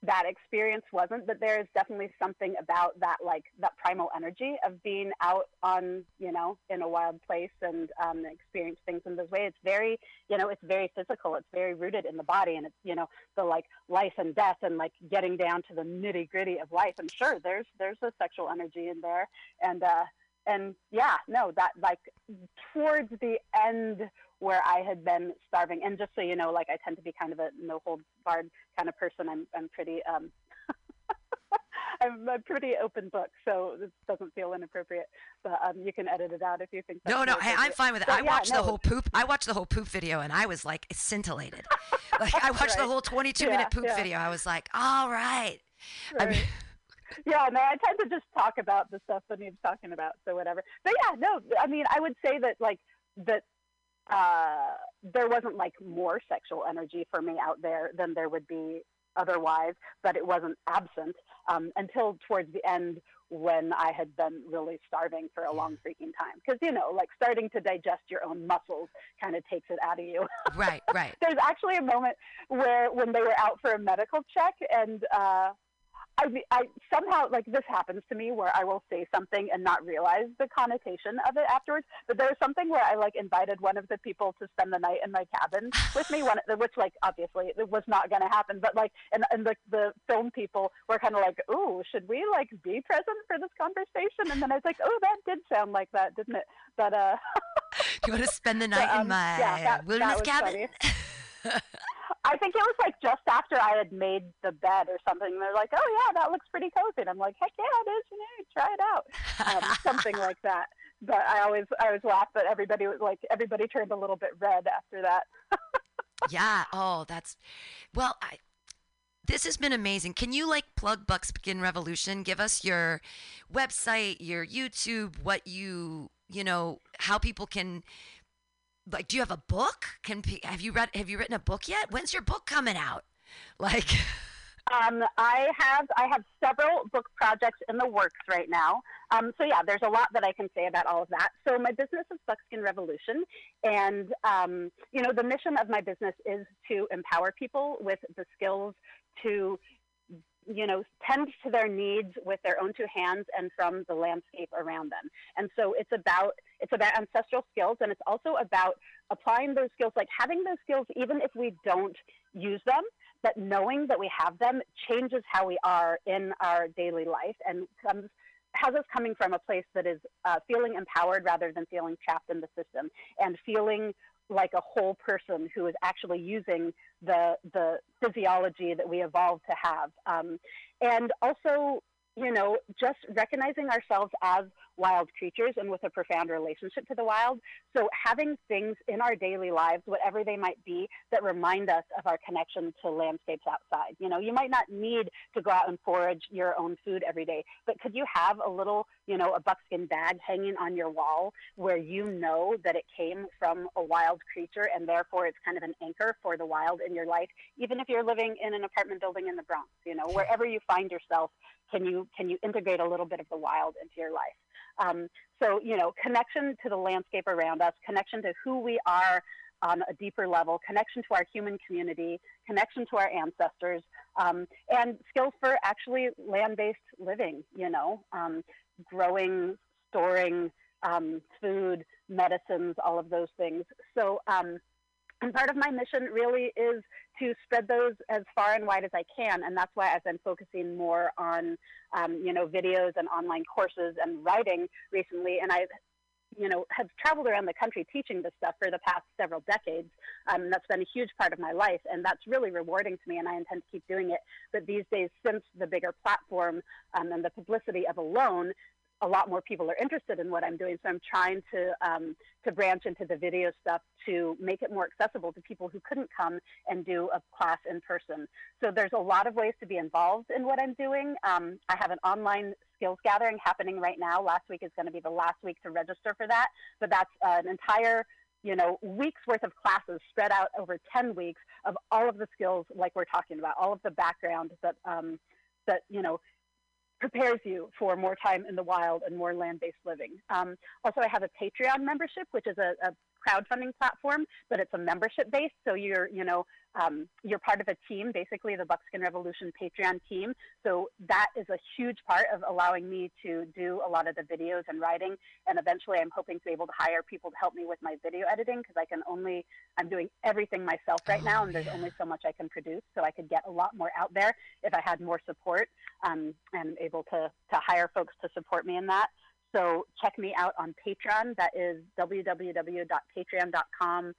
that experience wasn't, but there is definitely something about that, like that primal energy of being out on, you know, in a wild place and um, experience things in this way. It's very, you know, it's very physical. It's very rooted in the body, and it's, you know, the like life and death and like getting down to the nitty gritty of life. And sure, there's there's a sexual energy in there, and uh, and yeah, no, that like towards the end, where I had been starving. And just so you know, like I tend to be kind of a no holds barred kind of person. I'm I'm pretty um I'm a pretty open book, so this doesn't feel inappropriate. But um, you can edit it out if you think. That's no, no, hey, I'm fine with it. But I yeah, watched no. the whole poop. I watched the whole poop video, and I was like scintillated. Like I watched right. the whole twenty-two yeah, minute poop yeah. video. I was like, all right. right. I mean, yeah, no, I tend to just talk about the stuff that he's talking about, so whatever. But yeah, no, I mean, I would say that like that. Uh, there wasn't like more sexual energy for me out there than there would be otherwise, but it wasn't absent um, until towards the end when I had been really starving for a long freaking time. Because, you know, like starting to digest your own muscles kind of takes it out of you. Right, right. There's actually a moment where when they were out for a medical check and uh, I, I somehow, like this happens to me where I will say something and not realize the connotation of it afterwards. But there was something where I like invited one of the people to spend the night in my cabin with me, one, which like obviously it was not going to happen. But like, and, and the, the film people were kind of like, ooh, should we like be present for this conversation? And then I was like, oh, that did sound like that, didn't it? But uh, you want to spend the night but, um, in my yeah, that, wilderness that cabin? I think it was like just after I had made the bed or something. They're like, oh, yeah, that looks pretty cozy. And I'm like, heck yeah, it is. You know, try it out. Um, something like that. But I always I always laughed, but everybody was like, everybody turned a little bit red after that. Yeah. Oh, that's well, I, this has been amazing. Can you like plug Buckskin Revolution? Give us your website, your YouTube, what you you know, how people can, like, do you have a book? Can have you read? Have you written a book yet? When's your book coming out? Like, um, I have. I have several book projects in the works right now. Um, so yeah, there's a lot that I can say about all of that. So my business is Buckskin Revolution, and um, you know, the mission of my business is to empower people with the skills to, you know, tend to their needs with their own two hands and from the landscape around them. And so it's about it's about ancestral skills, and it's also about applying those skills, like having those skills even if we don't use them, but knowing that we have them changes how we are in our daily life and comes has us coming from a place that is uh, feeling empowered rather than feeling trapped in the system, and feeling like a whole person who is actually using the the physiology that we evolved to have. Um, and also, you know, just recognizing ourselves as wild creatures and with a profound relationship to the wild. So having things in our daily lives, whatever they might be, that remind us of our connection to landscapes outside. You know, you might not need to go out and forage your own food every day, but could you have a little, you know, a buckskin bag hanging on your wall where you know that it came from a wild creature, and therefore it's kind of an anchor for the wild in your life, even if you're living in an apartment building in the Bronx, you know, wherever you find yourself, can you, can you integrate a little bit of the wild into your life? Um, so, you know, connection to the landscape around us, connection to who we are on a deeper level, connection to our human community, connection to our ancestors, um, and skills for actually land-based living, you know, um, growing, storing, um, food, medicines, all of those things. So, um, and part of my mission really is to spread those as far and wide as I can. And that's why I've been focusing more on, um, you know, videos and online courses and writing recently. And I, you know, have traveled around the country teaching this stuff for the past several decades. Um, that's been a huge part of my life. And that's really rewarding to me. And I intend to keep doing it. But these days, since the bigger platform um, and the publicity of Alone, a lot more people are interested in what I'm doing. So I'm trying to um, to branch into the video stuff to make it more accessible to people who couldn't come and do a class in person. So there's a lot of ways to be involved in what I'm doing. Um, I have an online skills gathering happening right now. Last week is going to be the last week to register for that. But that's uh, an entire, you know, weeks worth of classes spread out over ten weeks of all of the skills like we're talking about, all of the background that um, that, you know, prepares you for more time in the wild and more land-based living. Um, also, I have a Patreon membership, which is a, a crowdfunding platform, but it's a membership-based. So you're, you know, um, you're part of a team, basically the Buckskin Revolution Patreon team. So that is a huge part of allowing me to do a lot of the videos and writing. And eventually, I'm hoping to be able to hire people to help me with my video editing, because I can only, I'm doing everything myself right now, and there's only so much I can produce. So I could get a lot more out there if I had more support um, and able to to hire folks to support me in that. So check me out on Patreon. That is www.patreon.com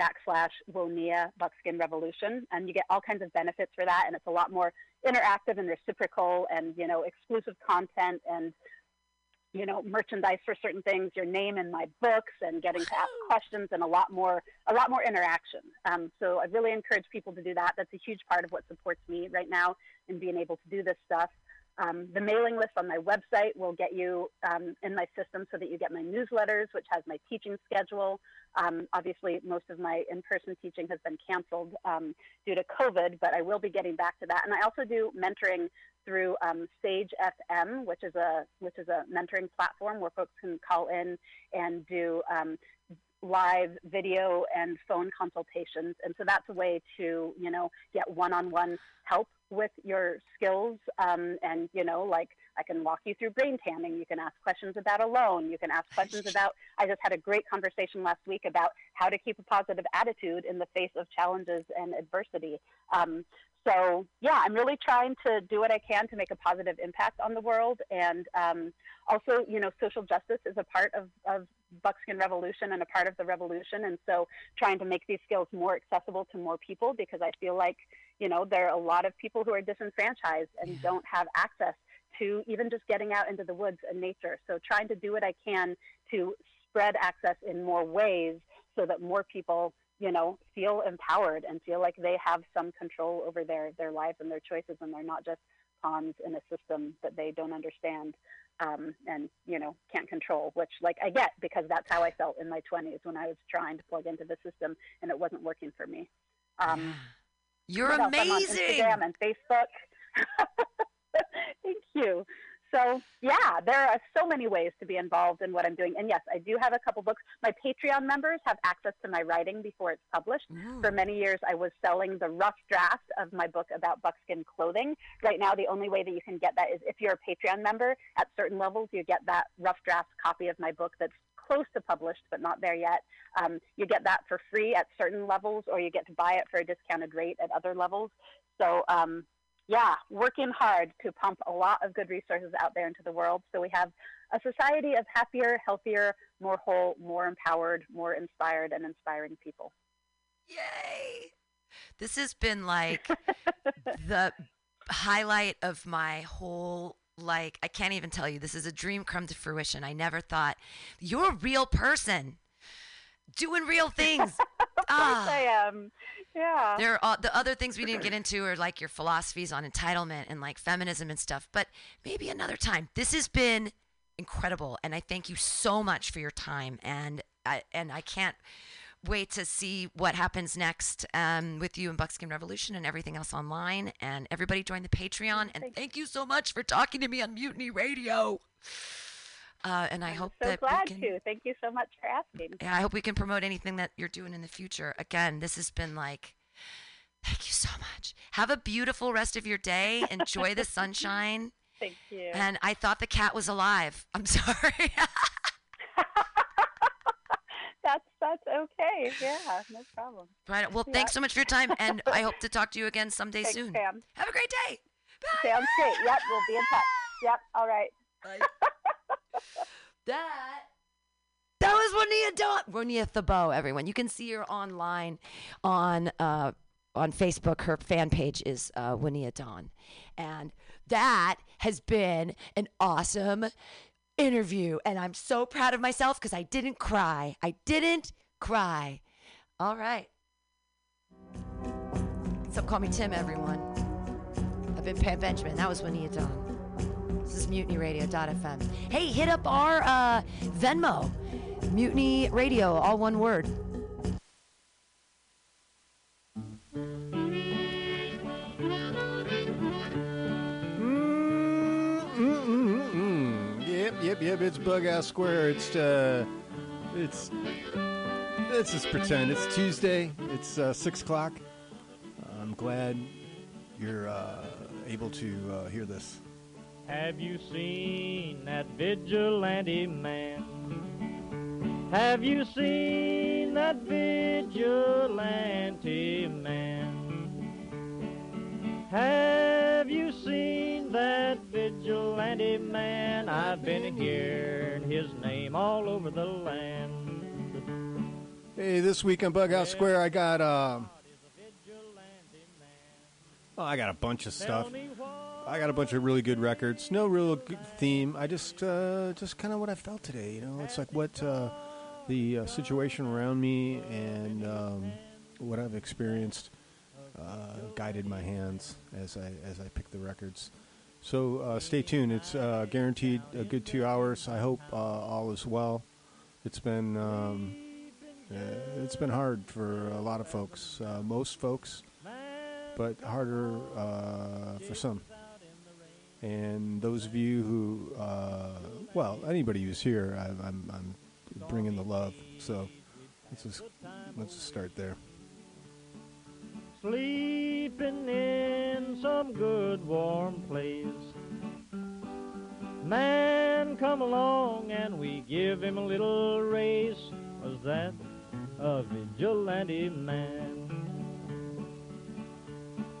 backslash Wanyia Buckskin Revolution. And you get all kinds of benefits for that. And it's a lot more interactive and reciprocal, and, you know, exclusive content, and, you know, merchandise for certain things, your name in my books, and getting to ask questions, and a lot more, a lot more interaction. Um, so I really encourage people to do that. That's a huge part of what supports me right now in being able to do this stuff. Um, the mailing list on my website will get you um, in my system so that you get my newsletters, which has my teaching schedule. Um, obviously, most of my in-person teaching has been canceled um, due to COVID, but I will be getting back to that. And I also do mentoring through um, Sage F M, which is a which is a mentoring platform where folks can call in and do um, live video and phone consultations. And so that's a way to, you know, get one-on-one help with your skills, um, and, you know, like, I can walk you through brain tanning. You can ask questions about Alone. You can ask questions about, I just had a great conversation last week about how to keep a positive attitude in the face of challenges and adversity. Um, so, yeah, I'm really trying to do what I can to make a positive impact on the world. And um, also, you know, social justice is a part of, of Buckskin Revolution and a part of the revolution. And so trying to make these skills more accessible to more people, because I feel like, you know, there are a lot of people who are disenfranchised and yeah. don't have access to even just getting out into the woods and nature. So trying to do what I can to spread access in more ways so that more people, you know, feel empowered and feel like they have some control over their, their lives and their choices, and they're not just pawns in a system that they don't understand um, and, you know, can't control, which, like, I get, because that's how I felt in my twenties when I was trying to plug into the system and it wasn't working for me. Um, You're amazing. I'm on Instagram and Facebook. Thank you. So, yeah, there are so many ways to be involved in what I'm doing. And, yes, I do have a couple books. My Patreon members have access to my writing before it's published. Ooh. For many years, I was selling the rough draft of my book about buckskin clothing. Right now, the only way that you can get that is if you're a Patreon member. At certain levels, you get that rough draft copy of my book that's close to published but not there yet. Um, you get that for free at certain levels, or you get to buy it for a discounted rate at other levels. So, um yeah, working hard to pump a lot of good resources out there into the world so we have a society of happier, healthier, more whole, more empowered, more inspired, and inspiring people. Yay! This has been like the highlight of my whole, like, I can't even tell you, this is a dream come to fruition. I never thought, you're a real person doing real things. Of ah, course I am. Yeah. There are all, the other things we didn't get into are like your philosophies on entitlement and like feminism and stuff, but maybe another time. This has been incredible, and I thank you so much for your time, and I, and I can't wait to see what happens next um, with you and Buckskin Revolution and everything else online, and everybody join the Patreon, and Thanks. thank you so much for talking to me on Mutiny Radio. Uh, and I I'm hope so that glad we can, to. Thank you so much for asking. Yeah, I hope we can promote anything that you're doing in the future. Again, this has been like, thank you so much. Have a beautiful rest of your day. Enjoy the sunshine. Thank you. And I thought the cat was alive. I'm sorry. that's that's okay. Yeah, no problem. Right. Well, yeah. Thanks so much for your time, and I hope to talk to you again someday thanks, soon. Pam. Have a great day. Bye. Sounds great. Yep, we'll be in touch. Yep. All right. Bye. that that was Wanyia, Wanyia Thibault, everyone. You can see her online on uh, on Facebook. Her fan page is uh, Wanyia Dawn. And that has been an awesome interview. And I'm so proud of myself because I didn't cry. I didn't cry. All right. So call me Tim, everyone. I've been Pam Benjamin. That was Wanyia Dawn. This is mutiny radio dot f m. Hey, hit up our uh, Venmo. Mutiny Radio, all one word. Mm-mm-mm-mm. Yep, yep, yep. It's Bug Out Square. It's, uh, it's, let's just pretend it's Tuesday. It's uh, six o'clock. I'm glad you're uh, able to uh, hear this. Have you seen that vigilante man? Have you seen that vigilante man? Have you seen that vigilante man? I've been hearing his name all over the land. Hey, this week on Bug Out Square, I got uh, oh, I got a bunch of stuff. I got a bunch of really good records. No real good theme. I just, uh, just kind of what I felt today. You know, it's like what uh, the uh, situation around me and um, what I've experienced uh, guided my hands as I as I picked the records. So uh, stay tuned. It's uh, guaranteed a good two hours. I hope uh, all is well. It's been um, uh, it's been hard for a lot of folks, uh, most folks, but harder uh, for some. And those of you who, uh, well, anybody who's here, I, I'm, I'm bringing the love. So let's just, let's just start there. Sleeping in some good warm place. Man come along and we give him a little race. Was that a vigilante man?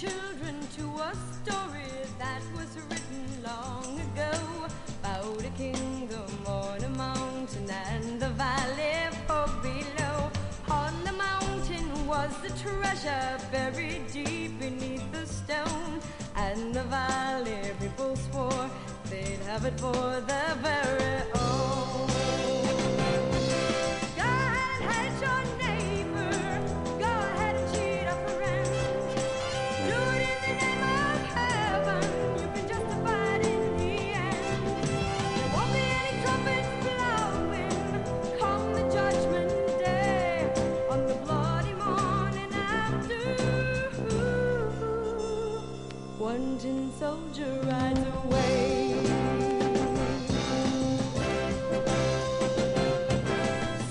Children, to a story that was written long ago, about a kingdom on a mountain and the valley far below. On the mountain was the treasure buried deep beneath the stone, and the valley people swore they'd have it for their very own. God has your name. One tin soldier rides away.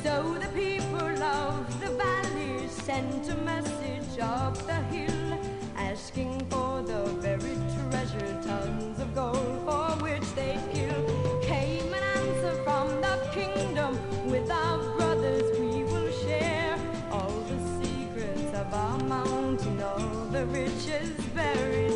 So the people of the valley sent a message up the hill, asking for the buried treasure, tons of gold for which they kill. Came an answer from the kingdom, with our brothers we will share all the secrets of our mountain, all the riches buried.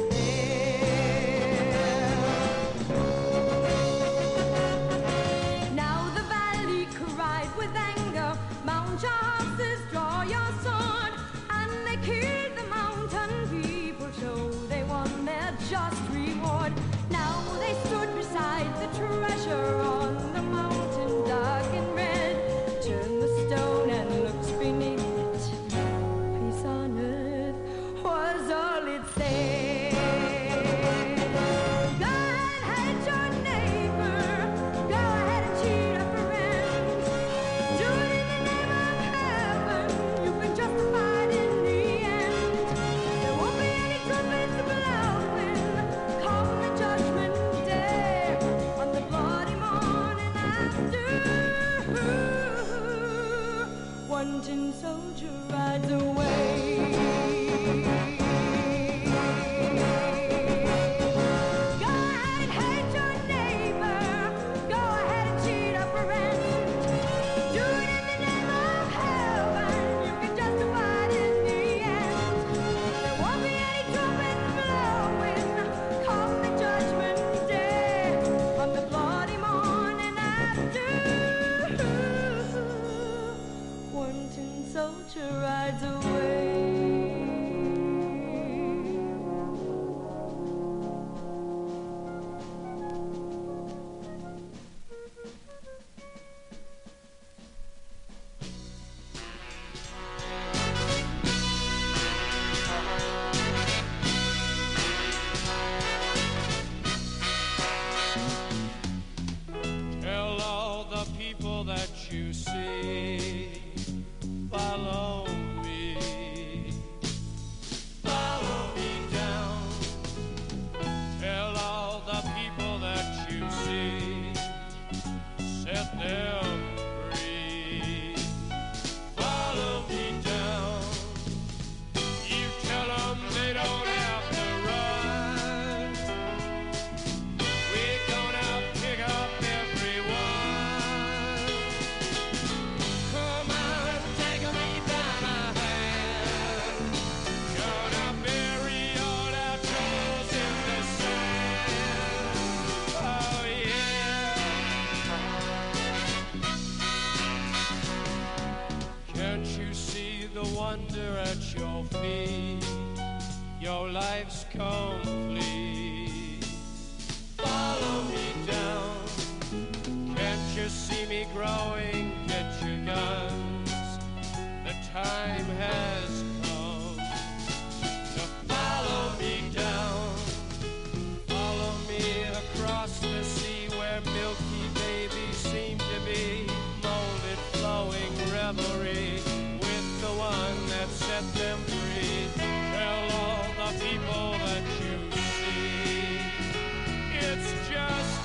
You see, follow me. the wonder at your feet. Your life's complete. Follow me down. Can't you see me growing? Get your guns. The time has come to follow me down. Follow me across the sea where milky babies seem to be. Molded, flowing revelry with the one that set them free. Tell all the people that you see. It's just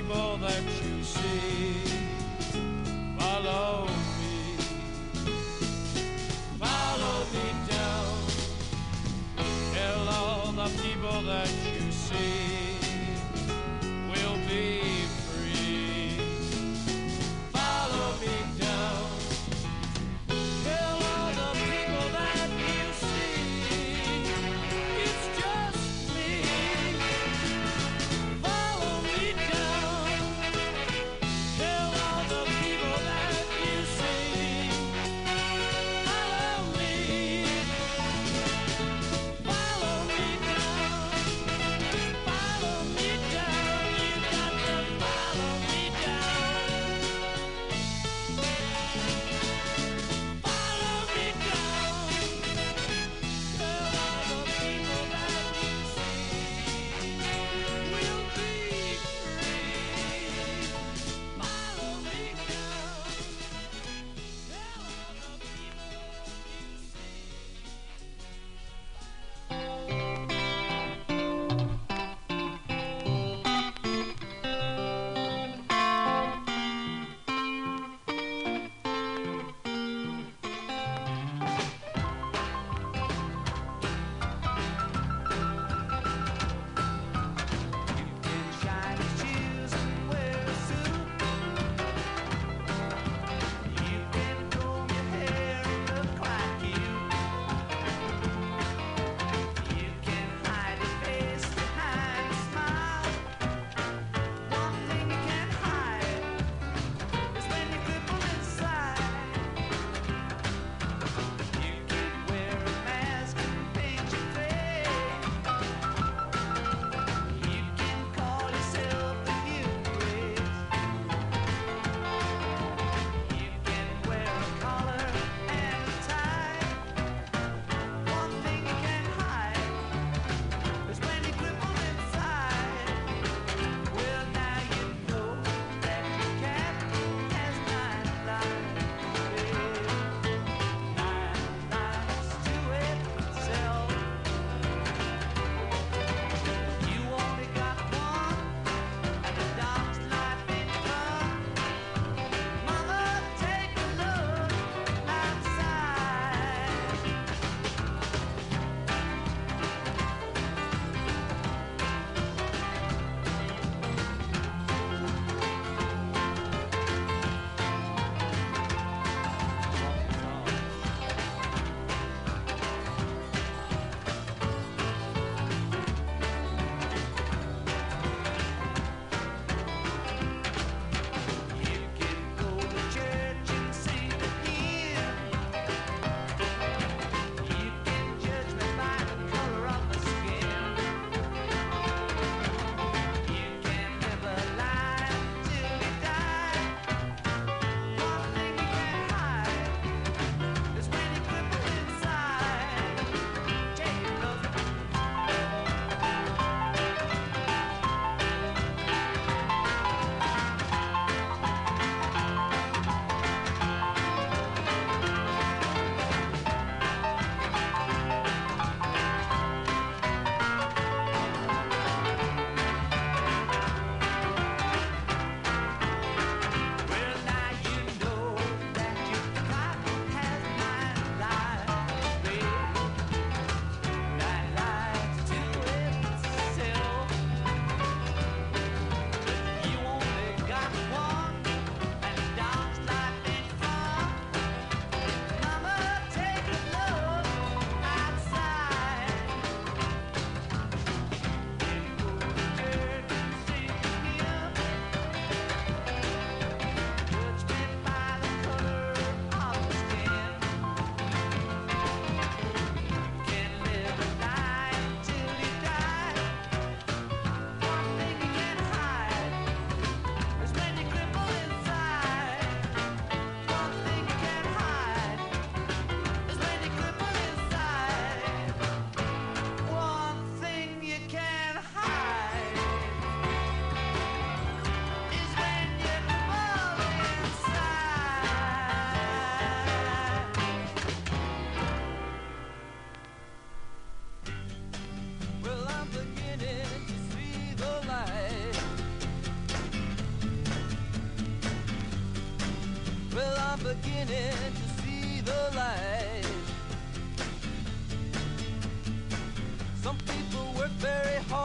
people that you see, follow me, follow me down. Tell all the people that you see will be free. Follow me down. Tell all the people that you see, it's just me. Follow me down. Follow me down. beginning to see the light.